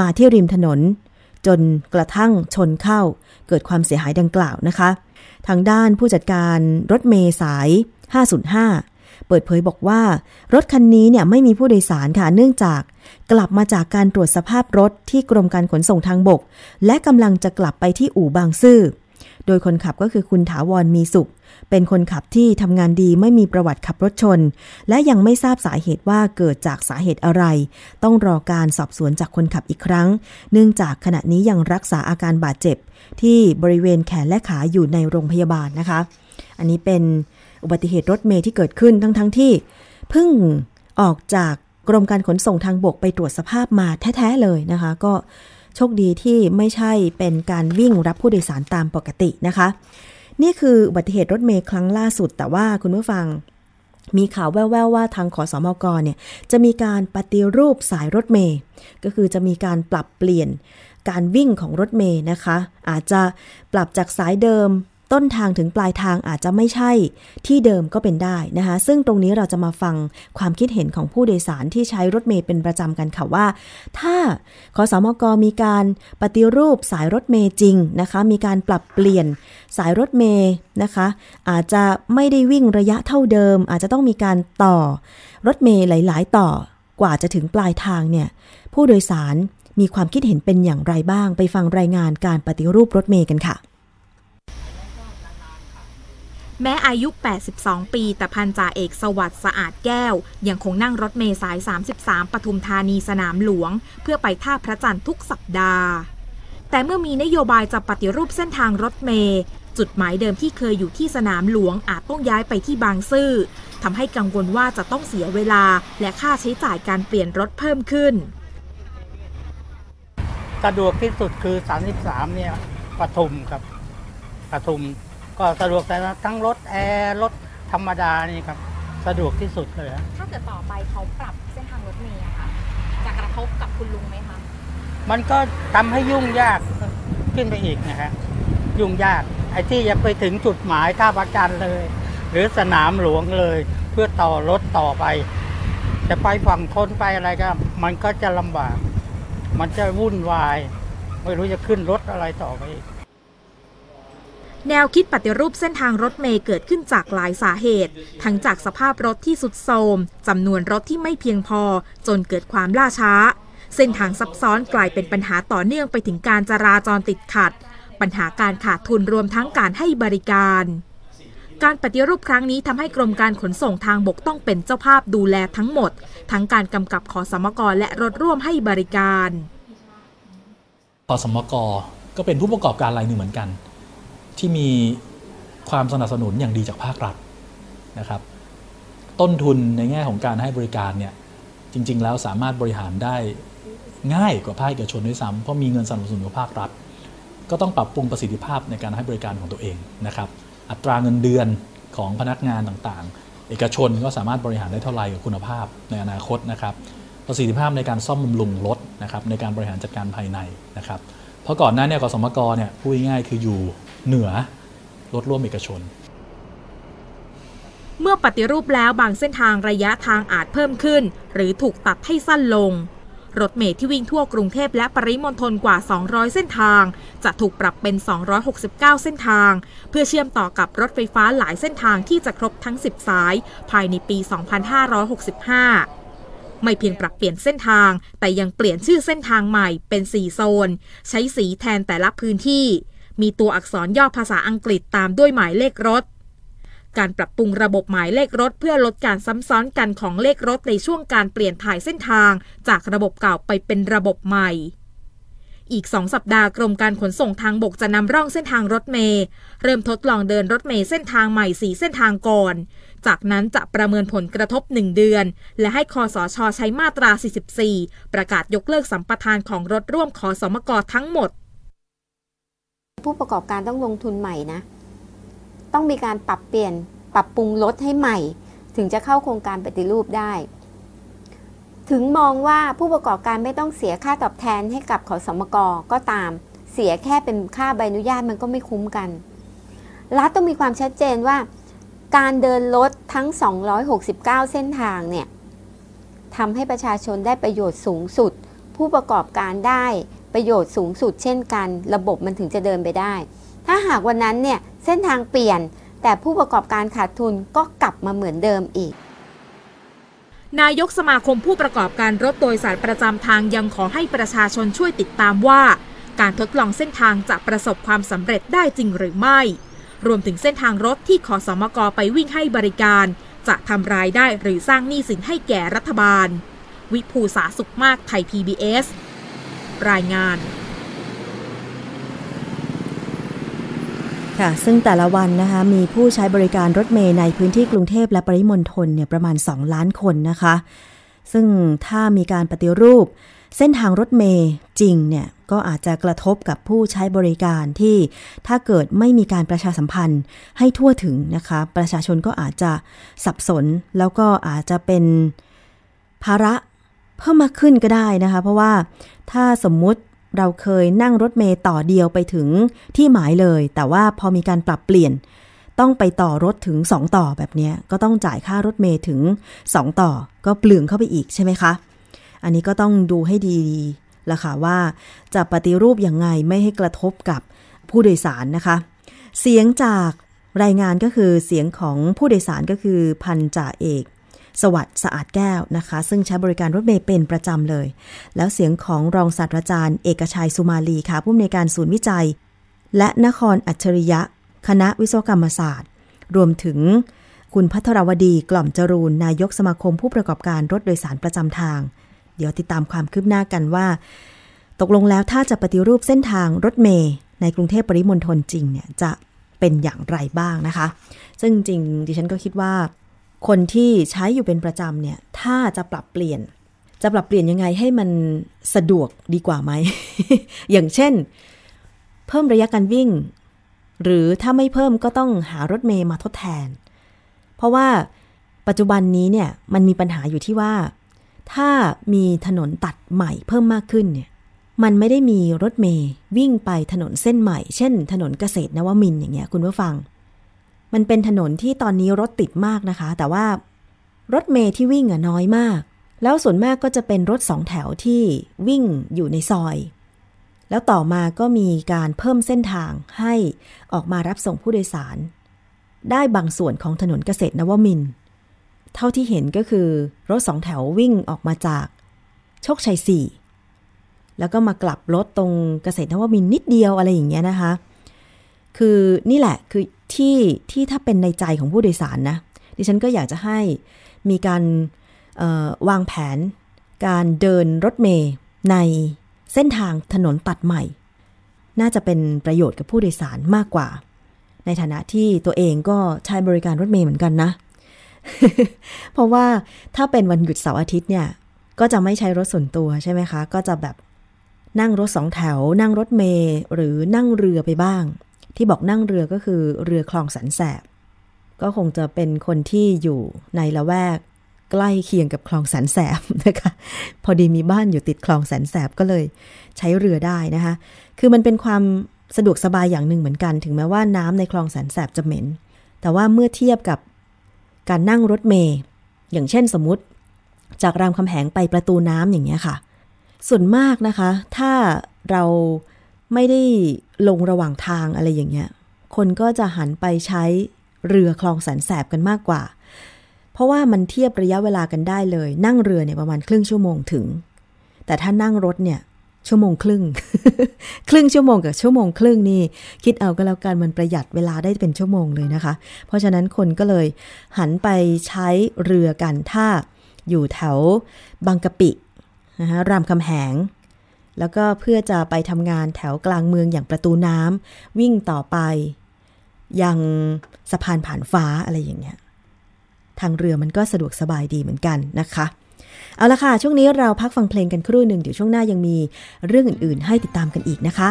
มาที่ริมถนนจนกระทั่งชนเข้าเกิดความเสียหายดังกล่าวนะคะทางด้านผู้จัดการรถเมล์สายห้าศูนย์ห้าเปิดเผยบอกว่ารถคันนี้เนี่ยไม่มีผู้โดยสารค่ะเนื่องจากกลับมาจากการตรวจสภาพรถที่กรมการขนส่งทางบกและกำลังจะกลับไปที่อู่บางซื่อโดยคนขับก็คือคุณถาวรมีสุขเป็นคนขับที่ทำงานดีไม่มีประวัติขับรถชนและยังไม่ทราบสาเหตุว่าเกิดจากสาเหตุอะไรต้องรอการสอบสวนจากคนขับอีกครั้งเนื่องจากขณะนี้ยังรักษาอาการบาดเจ็บที่บริเวณแขนและขาอยู่ในโรงพยาบาลนะคะอันนี้เป็นอุบัติเหตุรถเมล์ที่เกิดขึ้นทั้งทั้งที่เพิ่งออกจากกรมการขนส่งทางบกไปตรวจสภาพมาแท้ๆเลยนะคะก็โชคดีที่ไม่ใช่เป็นการวิ่งรับผู้โดยสารตามปกตินะคะนี่คืออุบัติเหตุรถเมล์ครั้งล่าสุดแต่ว่าคุณผู้ฟังมีข่าวแว่วๆว่าทางขสมกเนี่ยจะมีการปฏิรูปสายรถเมล์ก็คือจะมีการปรับเปลี่ยนการวิ่งของรถเมล์นะคะอาจจะปรับจากสายเดิมต้นทางถึงปลายทางอาจจะไม่ใช่ที่เดิมก็เป็นได้นะคะซึ่งตรงนี้เราจะมาฟังความคิดเห็นของผู้โดยสารที่ใช้รถเมล์เป็นประจำกันค่ะว่าถ้าขสมกมีการปฏิรูปสายรถเมล์จริงนะคะมีการปรับเปลี่ยนสายรถเมล์นะคะอาจจะไม่ได้วิ่งระยะเท่าเดิมอาจจะต้องมีการต่อรถเมล์หลายๆต่อกว่าจะถึงปลายทางเนี่ยผู้โดยสารมีความคิดเห็นเป็นอย่างไรบ้างไปฟังรายงานการปฏิรูปรถเมล์กันค่ะแม้อายุแปดสิบสองปีแต่พันจ่าเอกสวัสดิ์สะอาดแก้วยังคงนั่งรถเมล์สายสามสิบสามปทุมธานีสนามหลวงเพื่อไปท่าพระจันทร์ทุกสัปดาห์แต่เมื่อมีนโยบายจะปฏิรูปเส้นทางรถเมล์จุดหมายเดิมที่เคยอยู่ที่สนามหลวงอาจต้องย้ายไปที่บางซื่อทำให้กังวลว่าจะต้องเสียเวลาและค่าใช้จ่ายการเปลี่ยนรถเพิ่มขึ้นสะดวกที่สุดคือสามสิบสามเนี่ยปทุมครับปทุมก็สะดวกแต่ทั้งรถแอร์รถธรรมดานี่ครับสะดวกที่สุดเลยครับถ้าเกิดต่อไปเขาปรับเส้นทางรถเมล์ค่ะจะกระทบกับคุณลุงไหมคะมันก็ทำให้ยุ่งยากขึ้นไปอีกนะฮะยุ่งยากไอ้ที่จะไปถึงจุดหมายท่าพระจันทร์เลยหรือสนามหลวงเลยเพื่อต่อรถต่อไปจะไปฝั่งทนไปอะไรก็มันก็จะลำบากมันจะวุ่นวายไม่รู้จะขึ้นรถอะไรต่อไปอีกแนวคิดปฏิรูปเส้นทางรถเมล์เกิดขึ้นจากหลายสาเหตุทั้งจากสภาพรถที่สุดโทรมจำนวนรถที่ไม่เพียงพอจนเกิดความล่าช้าเส้นทางซับซ้อนกลายเป็นปัญหาต่อเนื่องไปถึงการจราจรติดขัดปัญหาการขาดทุนรวมทั้งการให้บริการการปฏิรูปครั้งนี้ทำให้กรมการขนส่งทางบกต้องเป็นเจ้าภาพดูแลทั้งหมดทั้งการกำกับขสมกและรถร่วมให้บริการขสมกก็เป็นผู้ประกอบการรายหนึ่งเหมือนกันที่มีความสนับสนุนอย่างดีจากภาครัฐนะครับต้นทุนในแง่ของการให้บริการเนี่ยจริงๆแล้วสามารถบริหารได้ง่ายกว่าภาคเอกชนด้วยซ้ำเพราะมีเงินสนับสนุนของภาครัฐก็ต้องปรับปรุงประสิทธิภาพในการให้บริการของตัวเองนะครับอัตราเงินเดือนของพนักงานต่างๆเอกชนก็สามารถบริหารได้เท่าไหร่กับคุณภาพในอนาคตนะครับประสิทธิภาพในการซ่อมบำรุงรถนะครับในการบริหารจัดการภายในนะครับเพราะก่อนหน้านี้ขสมกเนี่ยพูดง่ายๆคืออยู่เหนือรถร่วมเอกชนเมื่อปฏิรูปแล้วบางเส้นทางระยะทางอาจเพิ่มขึ้นหรือถูกตัดให้สั้นลง รถเมล์ที่วิ่งทั่วกรุงเทพและปริมณฑลกว่าสองร้อยเส้นทางจะถูกปรับเป็นสองร้อยหกสิบเก้าเส้นทางเพื่อเชื่อมต่อกับรถไฟฟ้าหลายเส้นทางที่จะครบทั้งสิบสายภายในปีสองพันห้าร้อยหกสิบห้าไม่เพียงปรับเปลี่ยนเส้นทางแต่ยังเปลี่ยนชื่อเส้นทางใหม่เป็นสี่โซนใช้สีแทนแต่ละพื้นที่มีตัวอักษรย่อภาษาอังกฤษตามด้วยหมายเลขรถการปรับปรุงระบบหมายเลขรถเพื่อลดการซ้ำซ้อนกันของเลขรถในช่วงการเปลี่ยนถ่ายเส้นทางจากระบบเก่าไปเป็นระบบใหม่อีกสองสัปดาห์กรมการขนส่งทางบกจะนำร่องเส้นทางรถเมล์เริ่มทดลองเดินรถเมล์เส้นทางใหม่สี่เส้นทางก่อนจากนั้นจะประเมินผลกระทบหนึ่งเดือนและให้คสช.ใช้มาตราสี่สิบสี่ประกาศยกเลิกสัมปทานของรถร่วมขสมก.ทั้งหมดผู้ประกอบการต้องลงทุนใหม่นะต้องมีการปรับเปลี่ยนปรับปรุงรถให้ใหม่ถึงจะเข้าโครงการปฏิรูปได้ถึงมองว่าผู้ประกอบการไม่ต้องเสียค่าตอบแทนให้กับขสมก.ก็ตามเสียแค่เป็นค่าใบอนุญาตมันก็ไม่คุ้มกันรัฐต้องมีความชัดเจนว่าการเดินรถทั้งสองร้อยหกสิบเก้าเส้นทางเนี่ยทำให้ประชาชนได้ประโยชน์สูงสุดผู้ประกอบการได้ประโยชน์สูงสุดเช่นกันระบบมันถึงจะเดินไปได้ถ้าหากวันนั้นเนี่ยเส้นทางเปลี่ยนแต่ผู้ประกอบการขาดทุนก็กลับมาเหมือนเดิมอีกนายกสมาคมผู้ประกอบการรถโดยสารประจำทางยังขอให้ประชาชนช่วยติดตามว่าการทดลองเส้นทางจะประสบความสำเร็จได้จริงหรือไม่รวมถึงเส้นทางรถที่ขสมก.ไปวิ่งให้บริการจะทำรายได้หรือสร้างหนี้สินให้แก่รัฐบาลวิภูษาสุขมากไทย พี บี เอส รายงานค่ะซึ่งแต่ละวันนะคะมีผู้ใช้บริการรถเมล์ในพื้นที่กรุงเทพและปริมณฑลเนี่ยประมาณสองล้านคนนะคะซึ่งถ้ามีการปฏิรูปเส้นทางรถเมล์จริงเนี่ยก็อาจจะกระทบกับผู้ใช้บริการที่ถ้าเกิดไม่มีการประชาสัมพันธ์ให้ทั่วถึงนะคะประชาชนก็อาจจะสับสนแล้วก็อาจจะเป็นภาระเพิ่มมากขึ้นก็ได้นะคะเพราะว่าถ้าสมมุติเราเคยนั่งรถเมล์ต่อเดียวไปถึงที่หมายเลยแต่ว่าพอมีการปรับเปลี่ยนต้องไปต่อรถถึงสองต่อแบบนี้ก็ต้องจ่ายค่ารถเมล์ถึงสองต่อก็เปลืองเข้าไปอีกใช่ไหมคะอันนี้ก็ต้องดูให้ดีละค่ะว่าจะปฏิรูปอย่างไงไม่ให้กระทบกับผู้โดยสารนะคะเสียงจากรายงานก็คือเสียงของผู้โดยสารก็คือพันจ่าเอกสวัสดิ์สะอาดแก้วนะคะซึ่งใช้บริการรถเมล์เป็นประจำเลยแล้วเสียงของรองศาสตราจารย์เอกชัยสุมาลีค่ะผู้อำนวยการศูนย์วิจัยและนครอัจฉริยะคณะวิศวกรรมศาสตร์รวมถึงคุณภัทรวดีกล่อมจรูนนายกสมาคมผู้ประกอบการรถโดยสารประจำทางเดี๋ยวติดตามความคืบหน้ากันว่าตกลงแล้วถ้าจะปฏิรูปเส้นทางรถเมล์ในกรุงเทพปริมณฑลจริงเนี่ยจะเป็นอย่างไรบ้างนะคะซึ่งจริงดิฉันก็คิดว่าคนที่ใช้อยู่เป็นประจำเนี่ยถ้าจะปรับเปลี่ยนจะปรับเปลี่ยนยังไงให้มันสะดวกดีกว่าไหม อย่างเช่นเพิ่มระยะการวิ่งหรือถ้าไม่เพิ่มก็ต้องหารถเมล์มาทดแทนเพราะว่าปัจจุบันนี้เนี่ยมันมีปัญหาอยู่ที่ว่าถ้ามีถนนตัดใหม่เพิ่มมากขึ้นเนี่ยมันไม่ได้มีรถเมล์วิ่งไปถนนเส้นใหม่เช่นถนนเกษตรนวมินทร์อย่างเงี้ยคุณผู้ฟังมันเป็นถนนที่ตอนนี้รถติดมากนะคะแต่ว่ารถเมล์ที่วิ่งอ่ะน้อยมากแล้วส่วนมากก็จะเป็นรถสองแถวที่วิ่งอยู่ในซอยแล้วต่อมาก็มีการเพิ่มเส้นทางให้ออกมารับส่งผู้โดยสารได้บางส่วนของถนนเกษตรนวมินทร์เท่าที่เห็นก็คือรถสองแถววิ่งออกมาจากโชคชัยสี่แล้วก็มากลับรถตรงเกษตรนวมินทร์นิดเดียวอะไรอย่างเงี้ยนะคะคือนี่แหละคือที่ที่ถ้าเป็นในใจของผู้โดยสารนะดิฉันก็อยากจะให้มีการเอ่อวางแผนการเดินรถเมล์ในเส้นทางถนนตัดใหม่น่าจะเป็นประโยชน์กับผู้โดยสารมากกว่าในฐานะที่ตัวเองก็ใช้บริการรถเมล์เหมือนกันนะเพราะว่าถ้าเป็นวันหยุดเสาร์อาทิตย์เนี่ยก็จะไม่ใช้รถส่วนตัวใช่ไหมคะก็จะแบบนั่งรถสองแถวนั่งรถเมล์หรือนั่งเรือไปบ้างที่บอกนั่งเรือก็คือเรือคลองแสนแสบก็คงจะเป็นคนที่อยู่ในละแวกใกล้เคียงกับคลองแสนแสบนะคะพอดีมีบ้านอยู่ติดคลองแสนแสบก็เลยใช้เรือได้นะคะคือมันเป็นความสะดวกสบายอย่างหนึ่งเหมือนกันถึงแม้ว่าน้ำในคลองแสนแสบจะเหม็นแต่ว่าเมื่อเทียบกับการนั่งรถเมล์อย่างเช่นสมมุติจากรามคำแหงไปประตูน้ำอย่างเงี้ยค่ะ ส่วนมากนะคะถ้าเราไม่ได้ลงระหว่างทางอะไรอย่างเงี้ยคนก็จะหันไปใช้เรือคลองแสนแสบกันมากกว่าเพราะว่ามันเทียบระยะเวลากันได้เลยนั่งเรือเนี่ยประมาณครึ่งชั่วโมงถึงแต่ถ้านั่งรถเนี่ยชั่วโมงครึ่ง ครึ่งชั่วโมงกับชั่วโมงครึ่งนี่คิดเอาก็แล้วกันมันประหยัดเวลาได้เป็นชั่วโมงเลยนะคะเพราะฉะนั้นคนก็เลยหันไปใช้เรือกันถ้าอยู่แถวบางกะปินะฮะรามคำแหงแล้วก็เพื่อจะไปทำงานแถวกลางเมืองอย่างประตูน้ำวิ่งต่อไปยังสะพานผ่านฟ้าอะไรอย่างเงี้ยทางเรือมันก็สะดวกสบายดีเหมือนกันนะคะเอาละค่ะช่วงนี้เราพักฟังเพลงกันครู่หนึ่งเดี๋ยวช่วงหน้ายังมีเรื่องอื่นๆให้ติดตามกันอีกนะคะ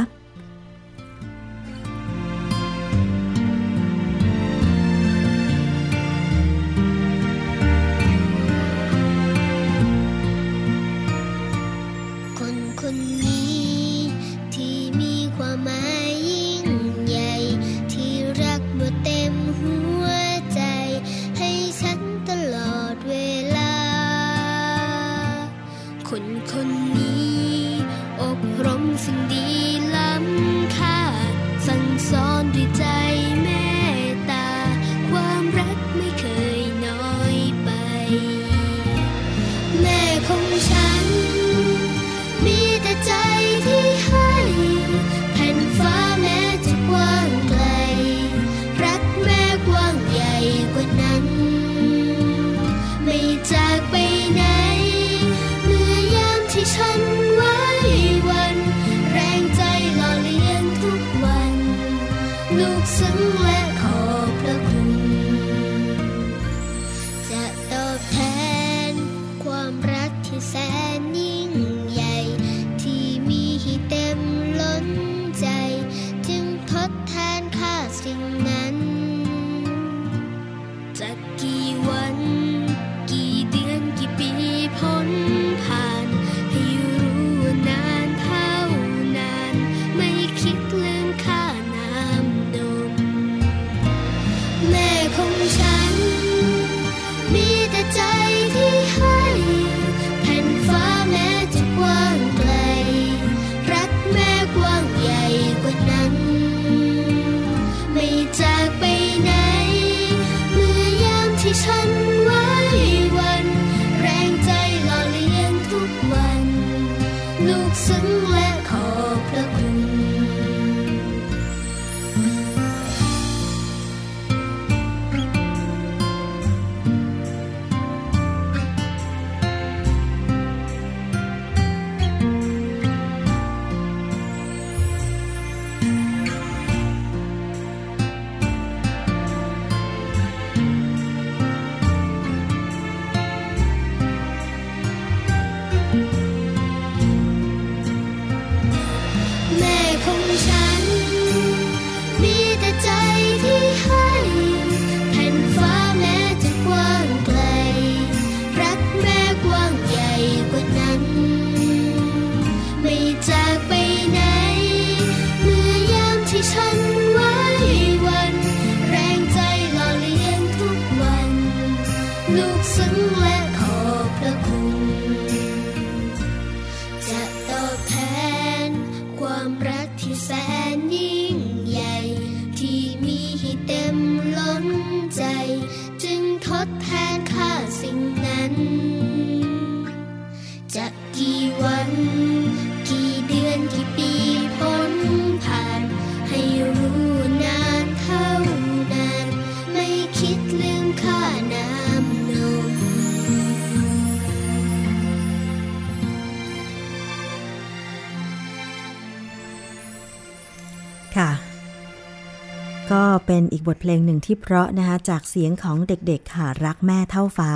ก็เป็นอีกบทเพลงหนึ่งที่เพราะนะคะจากเสียงของเด็กๆค่ะรักแม่เท่าฟ้า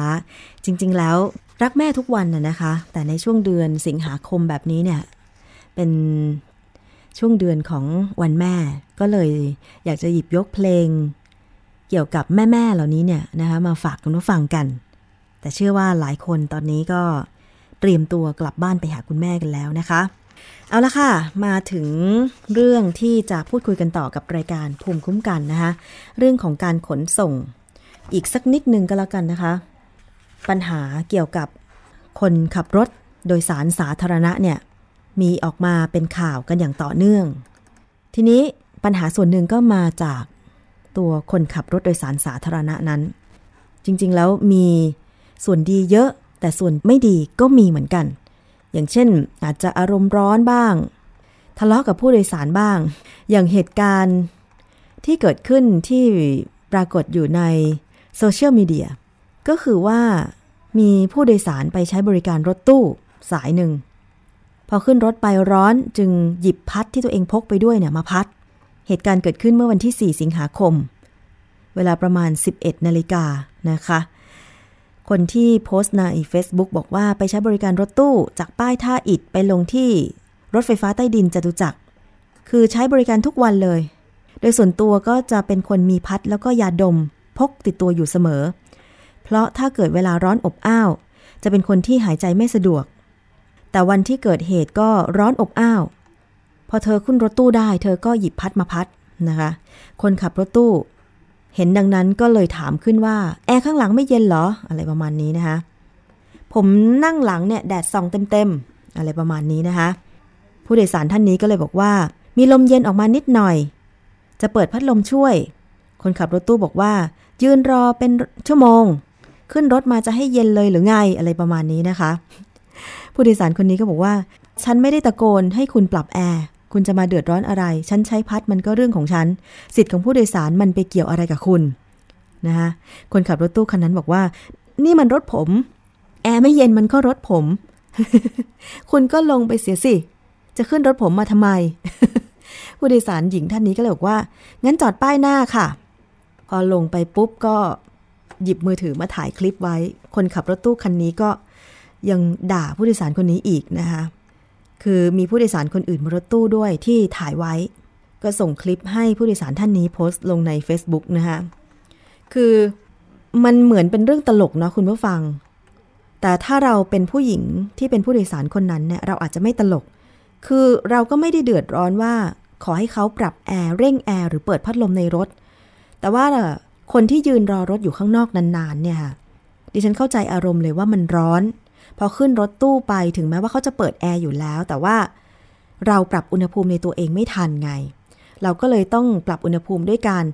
จริงๆแล้วรักแม่ทุกวันน่ะนะคะแต่ในช่วงเดือนสิงหาคมแบบนี้เนี่ยเป็นช่วงเดือนของวันแม่ก็เลยอยากจะหยิบยกเพลงเกี่ยวกับแม่ๆเหล่านี้เนี่ยนะคะมาฝากคุณผู้ฟังกันแต่เชื่อว่าหลายคนตอนนี้ก็เตรียมตัวกลับบ้านไปหาคุณแม่กันแล้วนะคะเอาละค่ะมาถึงเรื่องที่จะพูดคุยกันต่อกับรายการภูมิคุ้มกันนะคะเรื่องของการขนส่งอีกสักนิดนึงก็แล้วกันนะคะปัญหาเกี่ยวกับคนขับรถโดยสารสาธารณะเนี่ย มีออกมาเป็นข่าวกันอย่างต่อเนื่องทีนี้ปัญหาส่วนหนึ่งก็มาจากตัวคนขับรถโดยสารสาธารณะนั้นจริงๆแล้วมีส่วนดีเยอะแต่ส่วนไม่ดีก็มีเหมือนกันอย่างเช่นอาจจะอารมณ์ร้อนบ้างทะเลาะกับผู้โดยสารบ้างอย่างเหตุการณ์ที่เกิดขึ้นที่ปรากฏอยู่ในโซเชียลมีเดียก็คือว่ามีผู้โดยสารไปใช้บริการรถตู้สายหนึ่งพอขึ้นรถไปร้อนจึงหยิบพัดที่ตัวเองพกไปด้วยเนี่ยมาพัดเหตุการณ์เกิดขึ้นเมื่อวันที่สี่สิงหาคมเวลาประมาณสิบเอ็ดนาฬิกานะคะคนที่โพสต์ใน Facebook บอกว่าไปใช้บริการรถตู้จากป้ายท่าอิฐไปลงที่รถไฟฟ้าใต้ดินจตุจักรคือใช้บริการทุกวันเลยโดยส่วนตัวก็จะเป็นคนมีพัดแล้วก็ยาดมพกติดตัวอยู่เสมอเพราะถ้าเกิดเวลาร้อนอบอ้าวจะเป็นคนที่หายใจไม่สะดวกแต่วันที่เกิดเหตุก็ร้อนอบอ้าวพอเธอขึ้นรถตู้ได้เธอก็หยิบพัดมาพัดนะคะคนขับรถตู้เห็นดังนั้นก็เลยถามขึ้นว่าแอร์ข้างหลังไม่เย็นเหรออะไรประมาณนี้นะคะผมนั่งหลังเนี่ยแดดส่องเต็มๆอะไรประมาณนี้นะคะผู้โดยสารท่านนี้ก็เลยบอกว่ามีลมเย็นออกมานิดหน่อยจะเปิดพัดลมช่วยคนขับรถตู้บอกว่ายืนรอเป็นชั่วโมงขึ้นรถมาจะให้เย็นเลยหรือไงอะไรประมาณนี้นะคะผู้โดยสารคนนี้ก็บอกว่าฉันไม่ได้ตะโกนให้คุณปรับแอร์คุณจะมาเดือดร้อนอะไรฉันใช้พัดมันก็เรื่องของฉันสิทธิ์ของผู้โดยสารมันไปเกี่ยวอะไรกับคุณนะคะคนขับรถตู้คันนั้นบอกว่านี่มันรถผมแอร์ไม่เย็นมันก็รถผม คุณก็ลงไปเสียสิจะขึ้นรถผมมาทำไม ผู้โดยสารหญิงท่านนี้ก็เลยบอกว่างั้นจอดป้ายหน้าค่ะพอลงไปปุ๊บก็หยิบมือถือมาถ่ายคลิปไว้คนขับรถตู้คันนี้ก็ยังด่าผู้โดยสารคนนี้อีกนะคะคือมีผู้โดยสารคนอื่นบนรถตู้ด้วยที่ถ่ายไว้ก็ส่งคลิปให้ผู้โดยสารท่านนี้โพสต์ลงใน Facebook นะคะคือมันเหมือนเป็นเรื่องตลกเนาะคุณผู้ฟังแต่ถ้าเราเป็นผู้หญิงที่เป็นผู้โดยสารคนนั้นเนี่ยเราอาจจะไม่ตลกคือเราก็ไม่ได้เดือดร้อนว่าขอให้เขาปรับแอร์เร่งแอร์หรือเปิดพัดลมในรถแต่ว่าคนที่ยืนรอรถอยู่ข้างนอกนานๆเนี่ยค่ะดิฉันเข้าใจอารมณ์เลยว่ามันร้อนพอขึ้นรถตู้ไปถึงแม้ว่าเขาจะเปิดแอร์อยู่แล้วแต่ว่าเราปรับอุณหภูมิในตัวเองไม่ทันไงเราก็เลยต้องปรับอุณหภูมิด้วยการ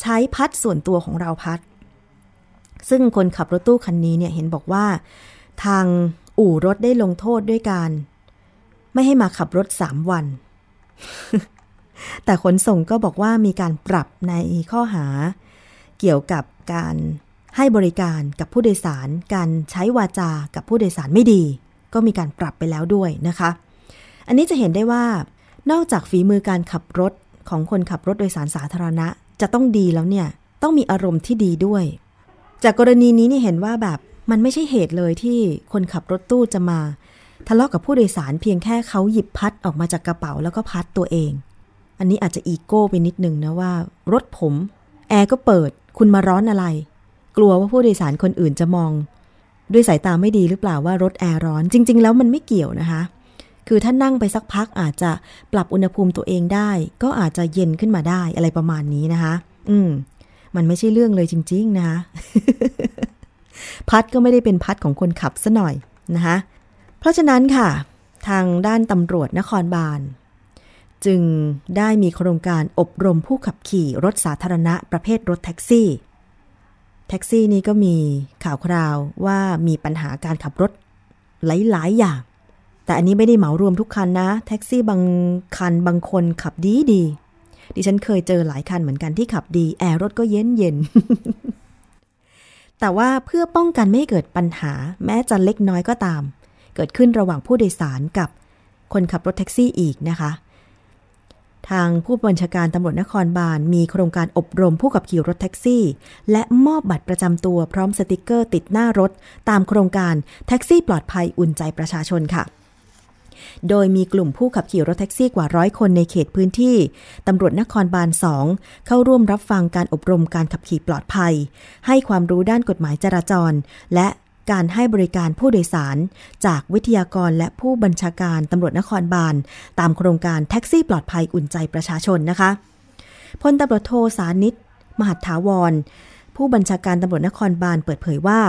ใช้พัดส่วนตัวของเราพัดซึ่งคนขับรถตู้คันนี้เนี่ยเห็นบอกว่าทางอู่รถได้ลงโทษด้วยการไม่ให้มาขับรถสามวัน แต่ขนส่งก็บอกว่ามีการปรับในข้อหาเกี่ยวกับการให้บริการกับผู้โดยสารการใช้วาจากับผู้โดยสารไม่ดีก็มีการปรับไปแล้วด้วยนะคะอันนี้จะเห็นได้ว่านอกจากฝีมือการขับรถของคนขับรถโดยสารสาธารณะจะต้องดีแล้วเนี่ยต้องมีอารมณ์ที่ดีด้วยจากกรณีนี้นี่เห็นว่าแบบมันไม่ใช่เหตุเลยที่คนขับรถตู้จะมาทะเลาะกับผู้โดยสารเพียงแค่เขาหยิบพัดออกมาจากกระเป๋าแล้วก็พัดตัวเองอันนี้อาจจะอีโก้ไปนิดนึงนะว่ารถผมแอร์ก็เปิดคุณมาร้อนอะไรกลัวว่าผู้โดยสารคนอื่นจะมองด้วยสายตาไม่ดีหรือเปล่าว่ารถแอร์ร้อนจริงๆแล้วมันไม่เกี่ยวนะคะคือถ้านั่งไปสักพักอาจจะปรับอุณหภูมิตัวเองได้ก็อาจจะเย็นขึ้นมาได้อะไรประมาณนี้นะคะอืมมันไม่ใช่เรื่องเลยจริงๆนะคะ พัดก็ไม่ได้เป็นพัดของคนขับซะหน่อยนะคะเพราะฉะนั้นค่ะทางด้านตำรวจนครบาลจึงได้มีโครงการอบรมผู้ขับขี่รถสาธารณะประเภทรถแท็กซี่แท็กซี่นี่ก็มีข่าวคราวว่ามีปัญหาการขับรถหลายๆอย่างแต่อันนี้ไม่ได้เหมารวมทุกคันนะแท็กซี่บางคันบางคนขับดีดีดิฉันเคยเจอหลายคันเหมือนกันที่ขับดีแอร์รถก็เย็นเย็น แต่ว่าเพื่อป้องกันไม่ให้เกิดปัญหาแม้จะเล็กน้อยก็ตามเกิดขึ้นระหว่างผู้โดยสารกับคนขับรถแท็กซี่อีกนะคะทางผู้บัญชาการตำรวจนครบาลมีโครงการอบรมผู้ขับขี่รถแท็กซี่และมอบบัตรประจำตัวพร้อมสติกเกอร์ติดหน้ารถตามโครงการแท็กซี่ปลอดภัยอุ่นใจประชาชนค่ะโดยมีกลุ่มผู้ขับขี่รถแท็กซี่กว่าร้อยคนในเขตพื้นที่ตำรวจนครบาลสองเข้าร่วมรับฟังการอบรมการขับขี่ปลอดภัยให้ความรู้ด้านกฎหมายจราจรและการให้บริการผู้โดยสารจากวิทยากรและผู้บัญชาการตำรวจนครบาลตามโครงการแท็กซี่ปลอดภัยอุ่นใจประชาชนนะคะพลตำรวจโทสานิทมหัตถาวร ผู้บัญชาการตำรวจนครบาลเปิดเผยว่า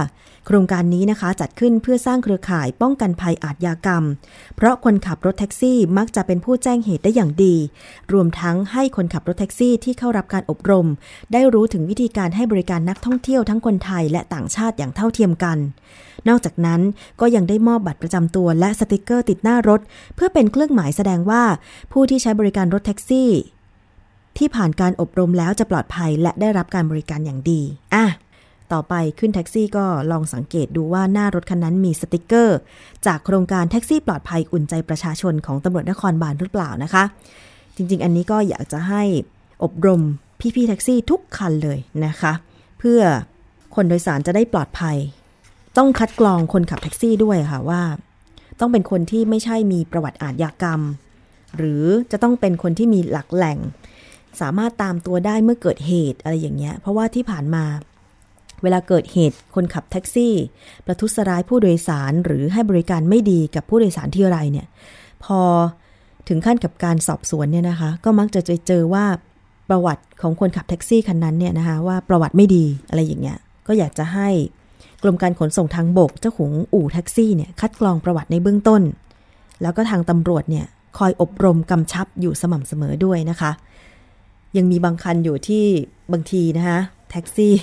โครงการนี้นะคะจัดขึ้นเพื่อสร้างเครือข่ายป้องกันภัยอาชญากรรมเพราะคนขับรถแท็กซี่มักจะเป็นผู้แจ้งเหตุได้อย่างดีรวมทั้งให้คนขับรถแท็กซี่ที่เข้ารับการอบรมได้รู้ถึงวิธีการให้บริการนักท่องเที่ยวทั้งคนไทยและต่างชาติอย่างเท่าเทียมกันนอกจากนั้นก็ยังได้มอบบัตรประจำตัวและสติกเกอร์ติดหน้ารถเพื่อเป็นเครื่องหมายแสดงว่าผู้ที่ใช้บริการรถแท็กซี่ที่ผ่านการอบรมแล้วจะปลอดภัยและได้รับการบริการอย่างดีอ่ะต่อไปขึ้นแท็กซี่ก็ลองสังเกตดูว่าหน้ารถคันนั้นมีสติกเกอร์จากโครงการแท็กซี่ปลอดภัยอุ่นใจประชาชนของตำรวจนครบาลหรือเปล่านะคะจริงๆอันนี้ก็อยากจะให้อบรมพี่ๆแท็กซี่ทุกคันเลยนะคะเพื่อคนโดยสารจะได้ปลอดภัยต้องคัดกรองคนขับแท็กซี่ด้วยค่ะว่าต้องเป็นคนที่ไม่ใช่มีประวัติอาชญากรรมหรือจะต้องเป็นคนที่มีหลักแหล่งสามารถตามตัวได้เมื่อเกิดเหตุอะไรอย่างเงี้ยเพราะว่าที่ผ่านมาเวลาเกิดเหตุคนขับแท็กซี่ประทุษร้ายผู้โดยสารหรือให้บริการไม่ดีกับผู้โดยสารที่ไรเนี่ยพอถึงขั้นกับการสอบสวนเนี่ยนะคะก็มักจะเจอว่าประวัติของคนขับแท็กซี่คันนั้นเนี่ยนะคะว่าประวัติไม่ดีอะไรอย่างเงี้ยก็อยากจะให้กรมการขนส่งทางบกเจ้าของอู่แท็กซี่เนี่ยคัดกรองประวัติในเบื้องต้นแล้วก็ทางตำรวจเนี่ยคอยอบรมกำชับอยู่สม่ำเสมอด้วยนะคะยังมีบางคันอยู่ที่บางทีนะคะแท็กซี่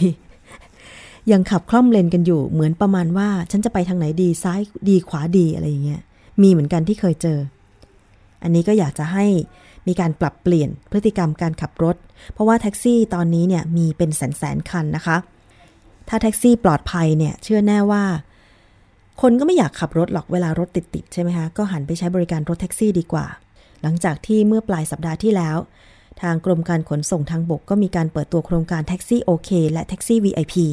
ยังขับคล่อมเลนกันอยู่เหมือนประมาณว่าฉันจะไปทางไหนดีซ้ายดีขวาดีอะไรอย่างเงี้ยมีเหมือนกันที่เคยเจออันนี้ก็อยากจะให้มีการปรับเปลี่ยนพฤติกรรมการขับรถเพราะว่าแท็กซี่ตอนนี้เนี่ยมีเป็นแสนๆคันนะคะถ้าแท็กซี่ปลอดภัยเนี่ยเชื่อแน่ว่าคนก็ไม่อยากขับรถหรอกเวลารถติดๆใช่ไหมคะก็หันไปใช้บริการรถแท็กซี่ดีกว่าหลังจากที่เมื่อปลายสัปดาห์ที่แล้วทางกรมการขนส่งทางบกก็มีการเปิดตัวโครงการแท็กซี่โอเคและแท็กซี่ วี ไอ พี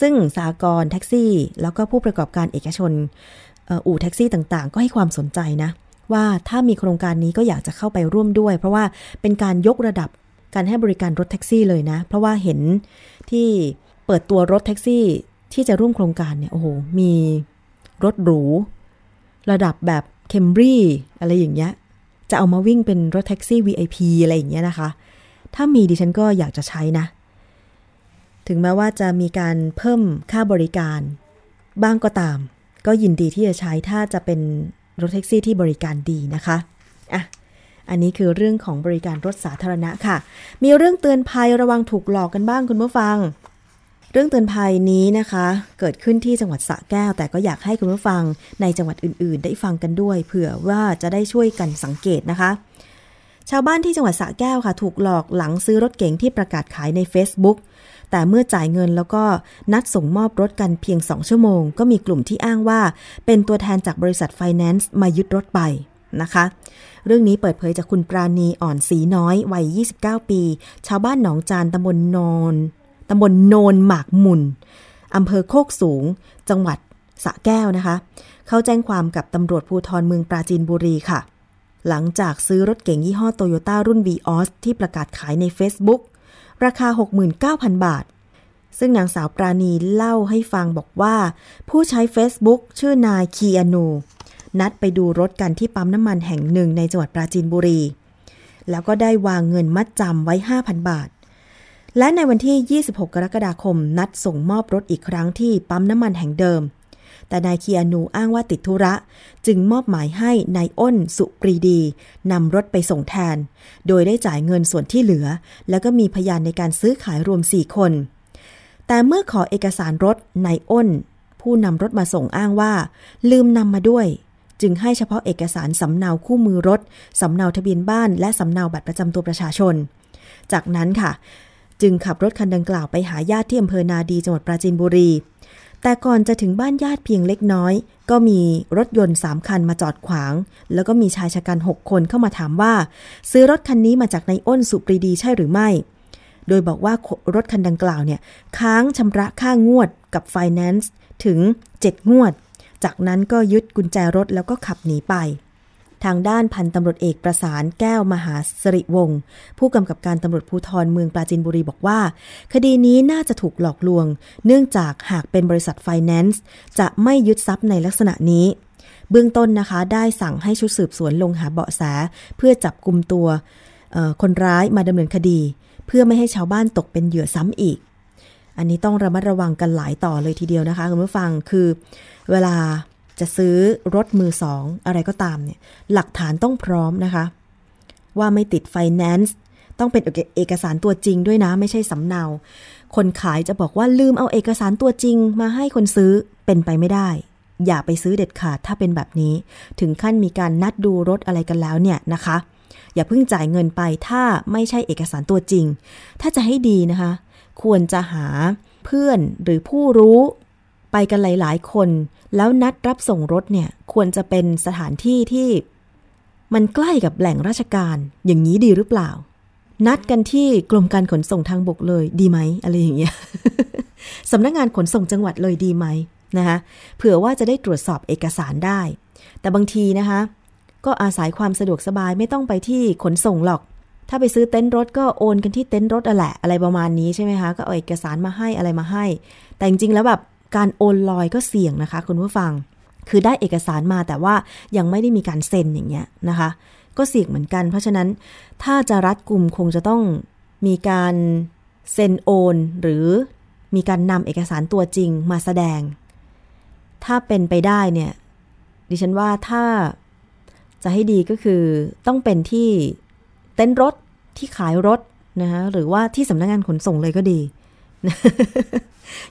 ซึ่งสหกรณ์แท็กซี่แล้วก็ผู้ประกอบการเอกชนอู่แท็กซี่ต่างๆก็ให้ความสนใจนะว่าถ้ามีโครงการนี้ก็อยากจะเข้าไปร่วมด้วยเพราะว่าเป็นการยกระดับการให้บริการรถแท็กซี่เลยนะเพราะว่าเห็นที่เปิดตัวรถแท็กซี่ที่จะร่วมโครงการเนี่ยโอ้โหมีรถหรูระดับแบบเคมบรีอะไรอย่างเงี้ยจะเอามาวิ่งเป็นรถแท็กซี่ วี ไอ พี อะไรอย่างเงี้ยนะคะถ้ามีดิฉันก็อยากจะใช้นะถึงแม้ว่าจะมีการเพิ่มค่าบริการบ้างก็ตามก็ยินดีที่จะใช้ถ้าจะเป็นรถแท็กซี่ที่บริการดีนะคะอ่ะอันนี้คือเรื่องของบริการรถสาธารณะค่ะมีเรื่องเตือนภัยระวังถูกหลอกกันบ้างคุณผู้ฟังเรื่องเตือนภัยนี้นะคะเกิดขึ้นที่จังหวัดสระแก้วแต่ก็อยากให้คุณผู้ฟังในจังหวัดอื่นๆได้ฟังกันด้วยเผื่อว่าจะได้ช่วยกันสังเกตนะคะชาวบ้านที่จังหวัดสระแก้วค่ะถูกหลอกหลังซื้อรถเก๋งที่ประกาศขายใน Facebook แต่เมื่อจ่ายเงินแล้วก็นัดส่งมอบรถกันเพียงสองชั่วโมงก็มีกลุ่มที่อ้างว่าเป็นตัวแทนจากบริษัทไฟแนนซ์มายึดรถไปนะคะเรื่องนี้เปิดเผยจากคุณปราณีอ่อนศรีน้อยวัยยี่สิบเก้าปีชาวบ้านหนองจานตำบลนนตำบลโนนหมากมุนอำเภอโคกสูงจังหวัดสระแก้วนะคะเขาแจ้งความกับตำรวจภูธรเมืองปราจีนบุรีค่ะหลังจากซื้อรถเก๋งยี่ห้อโตโยต้ารุ่น วี ออส ที่ประกาศขายใน Facebook ราคา หกหมื่นเก้าพันบาทซึ่งนางสาวปราณีเล่าให้ฟังบอกว่าผู้ใช้ Facebook ชื่อนายคีอานูนัดไปดูรถกันที่ปั๊มน้ำมันแห่งหนึ่งในจังหวัดปราจีนบุรีแล้วก็ได้วางเงินมัดจำไว้ ห้าพันบาทและในวันที่ยี่สิบหกกรกฎาคมนัดส่งมอบรถอีกครั้งที่ปั๊มน้ำมันแห่งเดิมแต่นายคีอานูอ้างว่าติดธุระจึงมอบหมายให้นายอ้นสุปรีดีนำรถไปส่งแทนโดยได้จ่ายเงินส่วนที่เหลือแล้วก็มีพยานในการซื้อขายรวมสี่คนแต่เมื่อขอเอกสารรถนายอ้นผู้นำรถมาส่งอ้างว่าลืมนำมาด้วยจึงให้เฉพาะเอกสารสำเนาคู่มือรถสำเนาทะเบียนบ้านและสำเนาบัตรประจำตัวประชาชนจากนั้นค่ะจึงขับรถคันดังกล่าวไปหาญาติที่อำเภอนาดีจังหวัดปราจีนบุรีแต่ก่อนจะถึงบ้านญาติเพียงเล็กน้อยก็มีรถยนต์สามคันมาจอดขวางแล้วก็มีชายชะกันหกคนเข้ามาถามว่าซื้อรถคันนี้มาจากนายอ้นสุปรีดีใช่หรือไม่โดยบอกว่ารถคันดังกล่าวเนี่ยค้างชำระค่างวดกับไฟแนนซ์ถึงเจ็ดงวดจากนั้นก็ยึดกุญแจรถแล้วก็ขับหนีไปทางด้านพันตำรวจเอกประสานแก้วมหาสิริวงศ์ผู้กำกับการตำรวจภูธรเมืองปราจีนบุรีบอกว่าคดีนี้น่าจะถูกหลอกลวงเนื่องจากหากเป็นบริษัทไฟแนนซ์จะไม่ยึดทรัพย์ในลักษณะนี้เบื้องต้นนะคะได้สั่งให้ชุดสืบสวนลงหาเบาะแสเพื่อจับกุมตัวคนร้ายมาดำเนินคดีเพื่อไม่ให้ชาวบ้านตกเป็นเหยื่อซ้ำอีก อันนี้ต้องระมัดระวังกันหลายต่อเลยทีเดียวนะคะคุณผู้ฟังคือเวลาจะซื้อรถมือสองอะไรก็ตามเนี่ยหลักฐานต้องพร้อมนะคะว่าไม่ติดไฟแนนซ์ต้องเป็นเอกสารตัวจริงด้วยนะไม่ใช่สำเนาคนขายจะบอกว่าลืมเอาเอกสารตัวจริงมาให้คนซื้อเป็นไปไม่ได้อย่าไปซื้อเด็ดขาดถ้าเป็นแบบนี้ถึงขั้นมีการนัดดูรถอะไรกันแล้วเนี่ยนะคะอย่าเพิ่งจ่ายเงินไปถ้าไม่ใช่เอกสารตัวจริงถ้าจะให้ดีนะคะควรจะหาเพื่อนหรือผู้รู้ไปกันหลายๆคนแล้วนัดรับส่งรถเนี่ยควรจะเป็นสถานที่ที่มันใกล้กับแหล่งราชการอย่างนี้ดีหรือเปล่านัดกันที่กรมการขนส่งทางบกเลยดีไหมอะไรอย่างเงี้ย สำนักงานขนส่งจังหวัดเลยดีไหมนะคะเผื่อว่าจะได้ตรวจสอบเอกสารได้แต่บางทีนะคะก็อาศัยความสะดวกสบายไม่ต้องไปที่ขนส่งหรอกถ้าไปซื้อเต็นท์รถก็โอนกันที่เต็นท์รถอ่ะแหละอะไรประมาณนี้ใช่ไหมคะก็เอาเอกสารมาให้อะไรมาให้แต่จริงๆแล้วแบบการโอนลอยก็เสี่ยงนะคะคุณผู้ฟังคือได้เอกสารมาแต่ว่ายังไม่ได้มีการเซ็นอย่างเงี้ยนะคะก็เสี่ยงเหมือนกันเพราะฉะนั้นถ้าจะรัดกุมคงจะต้องมีการเซ็นโอนหรือมีการนำเอกสารตัวจริงมาแสดงถ้าเป็นไปได้เนี่ยดิฉันว่าถ้าจะให้ดีก็คือต้องเป็นที่เต็นท์รถที่ขายรถนะคะหรือว่าที่สำนักงานขนส่งเลยก็ดี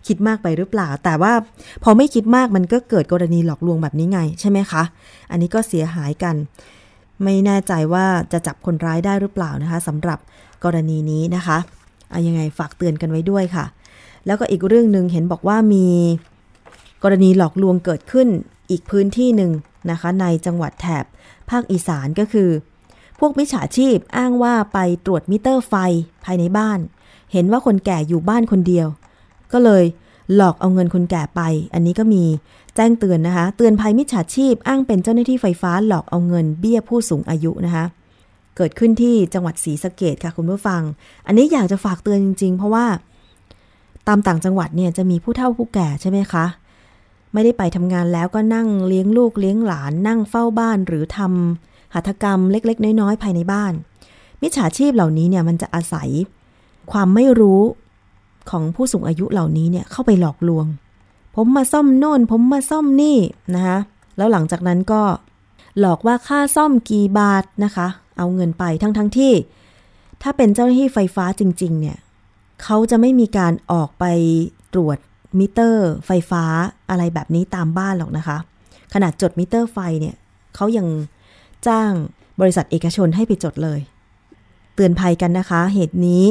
คิดมากไปหรือเปล่าแต่ว่าพอไม่คิดมากมันก็เกิดกรณีหลอกลวงแบบนี้ไงใช่ไหมคะอันนี้ก็เสียหายกันไม่แน่ใจว่าจะจับคนร้ายได้หรือเปล่านะคะสำหรับกรณีนี้นะคะเอายังไงฝากเตือนกันไว้ด้วยค่ะแล้วก็อีกเรื่องนึงเห็นบอกว่ามีกรณีหลอกลวงเกิดขึ้นอีกพื้นที่หนึ่งนะคะในจังหวัดแถบภาคอีสานก็คือพวกมิจฉาชีพอ้างว่าไปตรวจมิเตอร์ไฟภายในบ้านเห็นว่าคนแก่อยู่บ้านคนเดียวก็เลยหลอกเอาเงินคนแก่ไปอันนี้ก็มีแจ้งเตือนนะคะเตือนภัยมิจฉาชีพอ้างเป็นเจ้าหน้าที่ไฟฟ้าหลอกเอาเงินเบี้ยผู้สูงอายุนะคะเกิดขึ้นที่จังหวัดศรีสะเกษค่ะคุณผู้ฟังอันนี้อยากจะฝากเตือนจริงๆเพราะว่าตามต่างจังหวัดเนี่ยจะมีผู้เฒ่าผู้แก่ใช่ไหมคะไม่ได้ไปทำงานแล้วก็นั่งเลี้ยงลูกเลี้ยงหลานนั่งเฝ้าบ้านหรือทำหัตถกรรมเล็กๆน้อยๆภายในบ้านมิจฉาชีพเหล่านี้เนี่ยมันจะอาศัยความไม่รู้ของผู้สูงอายุเหล่านี้เนี่ยเข้าไปหลอกลวงผมมาซ่อมโน่นผมมาซ่อมนี่นะคะแล้วหลังจากนั้นก็หลอกว่าค่าซ่อมกี่บาทนะคะเอาเงินไปทั้งๆที่ถ้าเป็นเจ้าหน้าที่ไฟฟ้าจริงๆเนี่ยเขาจะไม่มีการออกไปตรวจมิเตอร์ไฟฟ้าอะไรแบบนี้ตามบ้านหรอกนะคะขนาดจดมิเตอร์ไฟเนี่ยเขายังจ้างบริษัทเอกชนให้ไปจดเลยเตือนภัยกันนะคะเหตุนี้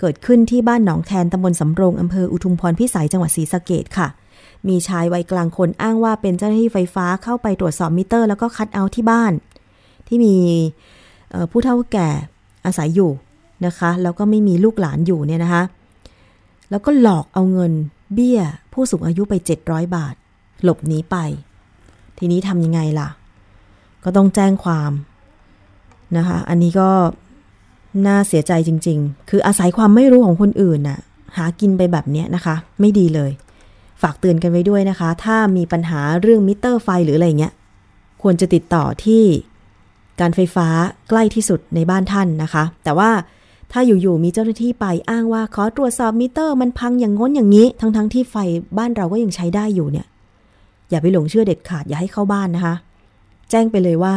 เกิดขึ้นที่บ้านหนองแคนตำบลสำโรงอำเภออุทุมพรพิสัยจังหวัดศรีสะเกษค่ะมีชายวัยกลางคนอ้างว่าเป็นเจ้าหน้าที่ไฟฟ้าเข้าไปตรวจสอบมิเตอร์แล้วก็คัทเอาท์ที่บ้านที่มีผู้เฒ่าแก่อาศัยอยู่นะคะแล้วก็ไม่มีลูกหลานอยู่เนี่ยนะคะแล้วก็หลอกเอาเงินเบี้ยผู้สูงอายุไปเจ็ดร้อยบาทหลบหนีไปทีนี้ทำยังไงล่ะก็ต้องแจ้งความนะคะอันนี้ก็น่าเสียใจจริงๆคืออาศัยความไม่รู้ของคนอื่นน่ะหากินไปแบบนี้นะคะไม่ดีเลยฝากเตือนกันไว้ด้วยนะคะถ้ามีปัญหาเรื่องมิเตอร์ไฟหรืออะไรเงี้ยควรจะติดต่อที่การไฟฟ้าใกล้ที่สุดในบ้านท่านนะคะแต่ว่าถ้าอยู่ๆมีเจ้าหน้าที่ไปอ้างว่าขอตรวจสอบมิเตอร์มันพังอย่างง้นอย่างนี้ทั้งๆที่ไฟบ้านเราก็ยังใช้ได้อยู่เนี่ยอย่าไปหลงเชื่อเด็ดขาดอย่าให้เข้าบ้านนะคะแจ้งไปเลยว่า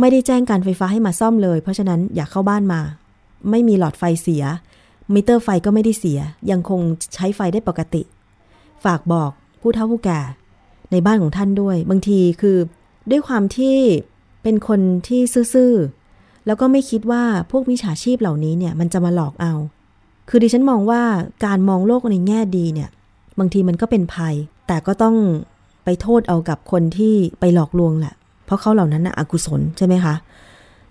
ไม่ได้แจ้งการไฟฟ้าให้มาซ่อมเลยเพราะฉะนั้นอย่าเข้าบ้านมาไม่มีหลอดไฟเสียมิเตอร์ไฟก็ไม่ได้เสียยังคงใช้ไฟได้ปกติฝากบอกผู้เฒ่าผู้แก่ในบ้านของท่านด้วยบางทีคือด้วยความที่เป็นคนที่ซื่อๆแล้วก็ไม่คิดว่าพวกมิจฉาชีพเหล่านี้เนี่ยมันจะมาหลอกเอาคือดิฉันมองว่าการมองโลกในแง่ดีเนี่ยบางทีมันก็เป็นภัยแต่ก็ต้องไปโทษเอากับคนที่ไปหลอกลวงแหละเพราะเขาเหล่านั้นน่ะอกุศลใช่ไหมคะ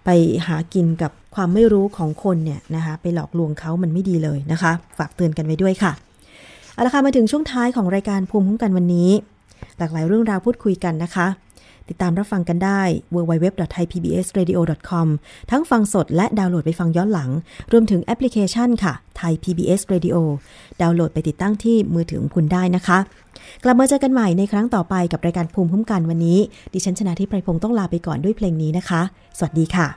ไปหากินกับความไม่รู้ของคนเนี่ยนะคะไปหลอกลวงเขามันไม่ดีเลยนะคะฝากเตือนกันไว้ด้วยค่ะเอาละค่ะมาถึงช่วงท้ายของรายการภูมิคุ้มกันวันนี้หลากหลายเรื่องราวพูดคุยกันนะคะติดตามรับฟังกันได้ ดับเบิลยู ดับเบิลยู ดับเบิลยู ดอท ไทย พี บี เอส เรดิโอ ดอท คอม ทั้งฟังสดและดาวน์โหลดไปฟังย้อนหลังรวมถึงแอปพลิเคชันค่ะ Thai พี บี เอส Radio ดาวน์โหลดไปติดตั้งที่มือถือของคุณได้นะคะกลับมาเจอกันใหม่ในครั้งต่อไปกับรายการภูมิคุ้มกันวันนี้ดิฉันชนาธิไพพงศ์ต้องลาไปก่อนด้วยเพลงนี้นะคะสวัสดีค่ะ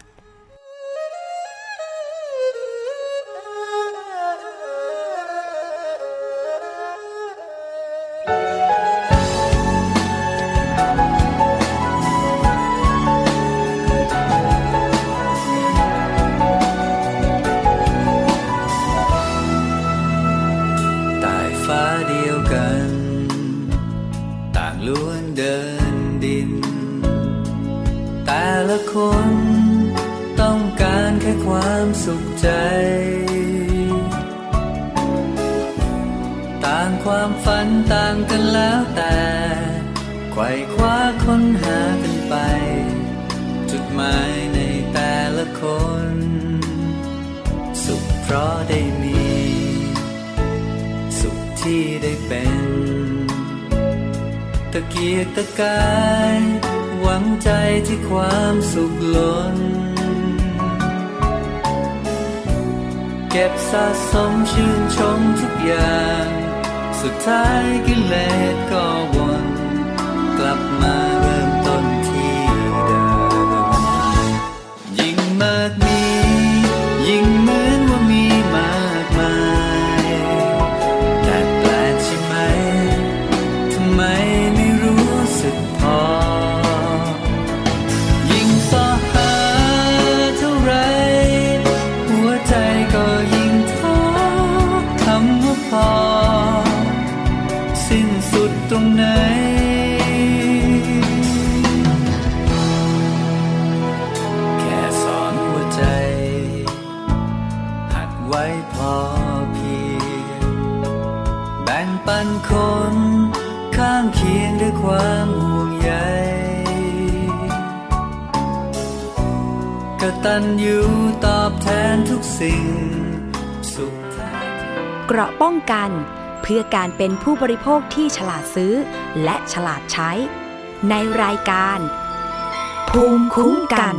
เดียวกันต่างล้วนเดินดินแต่ละคนต้องการแค่ความสุขใจต่างความฝันต่างกันแล้วแต่ไขว่คว้าค้นหากันไปจุดหมายในแต่ละคนสุขเพราะได้มีสุขที่ได้เป็นตะเกียกตะกายหวังใจที่ความสุขล้นเก็บสะสมชื่นชมทุกอย่างสุดท้ายกิเลสก็วนกลับมาเริ่มต้นที่เดิมยิ่งมากมียิ่งเหมือนว่ามีมากมายแต่แปลกใช่ไหมทำไมไม่รู้สึกพอยิ่งสอหาเท่าไรหัวใจก็ยิ่งท้อคำว่าพอสิ้นสุดตรงไหนปันคนข้างเคียงด้วยความห่วงใยกตัญญูตอบแทนทุกสิ่งสุขแท้เกราะป้องกันเพื่อการเป็นผู้บริโภคที่ฉลาดซื้อและฉลาดใช้ในรายการภูมิคุ้มกัน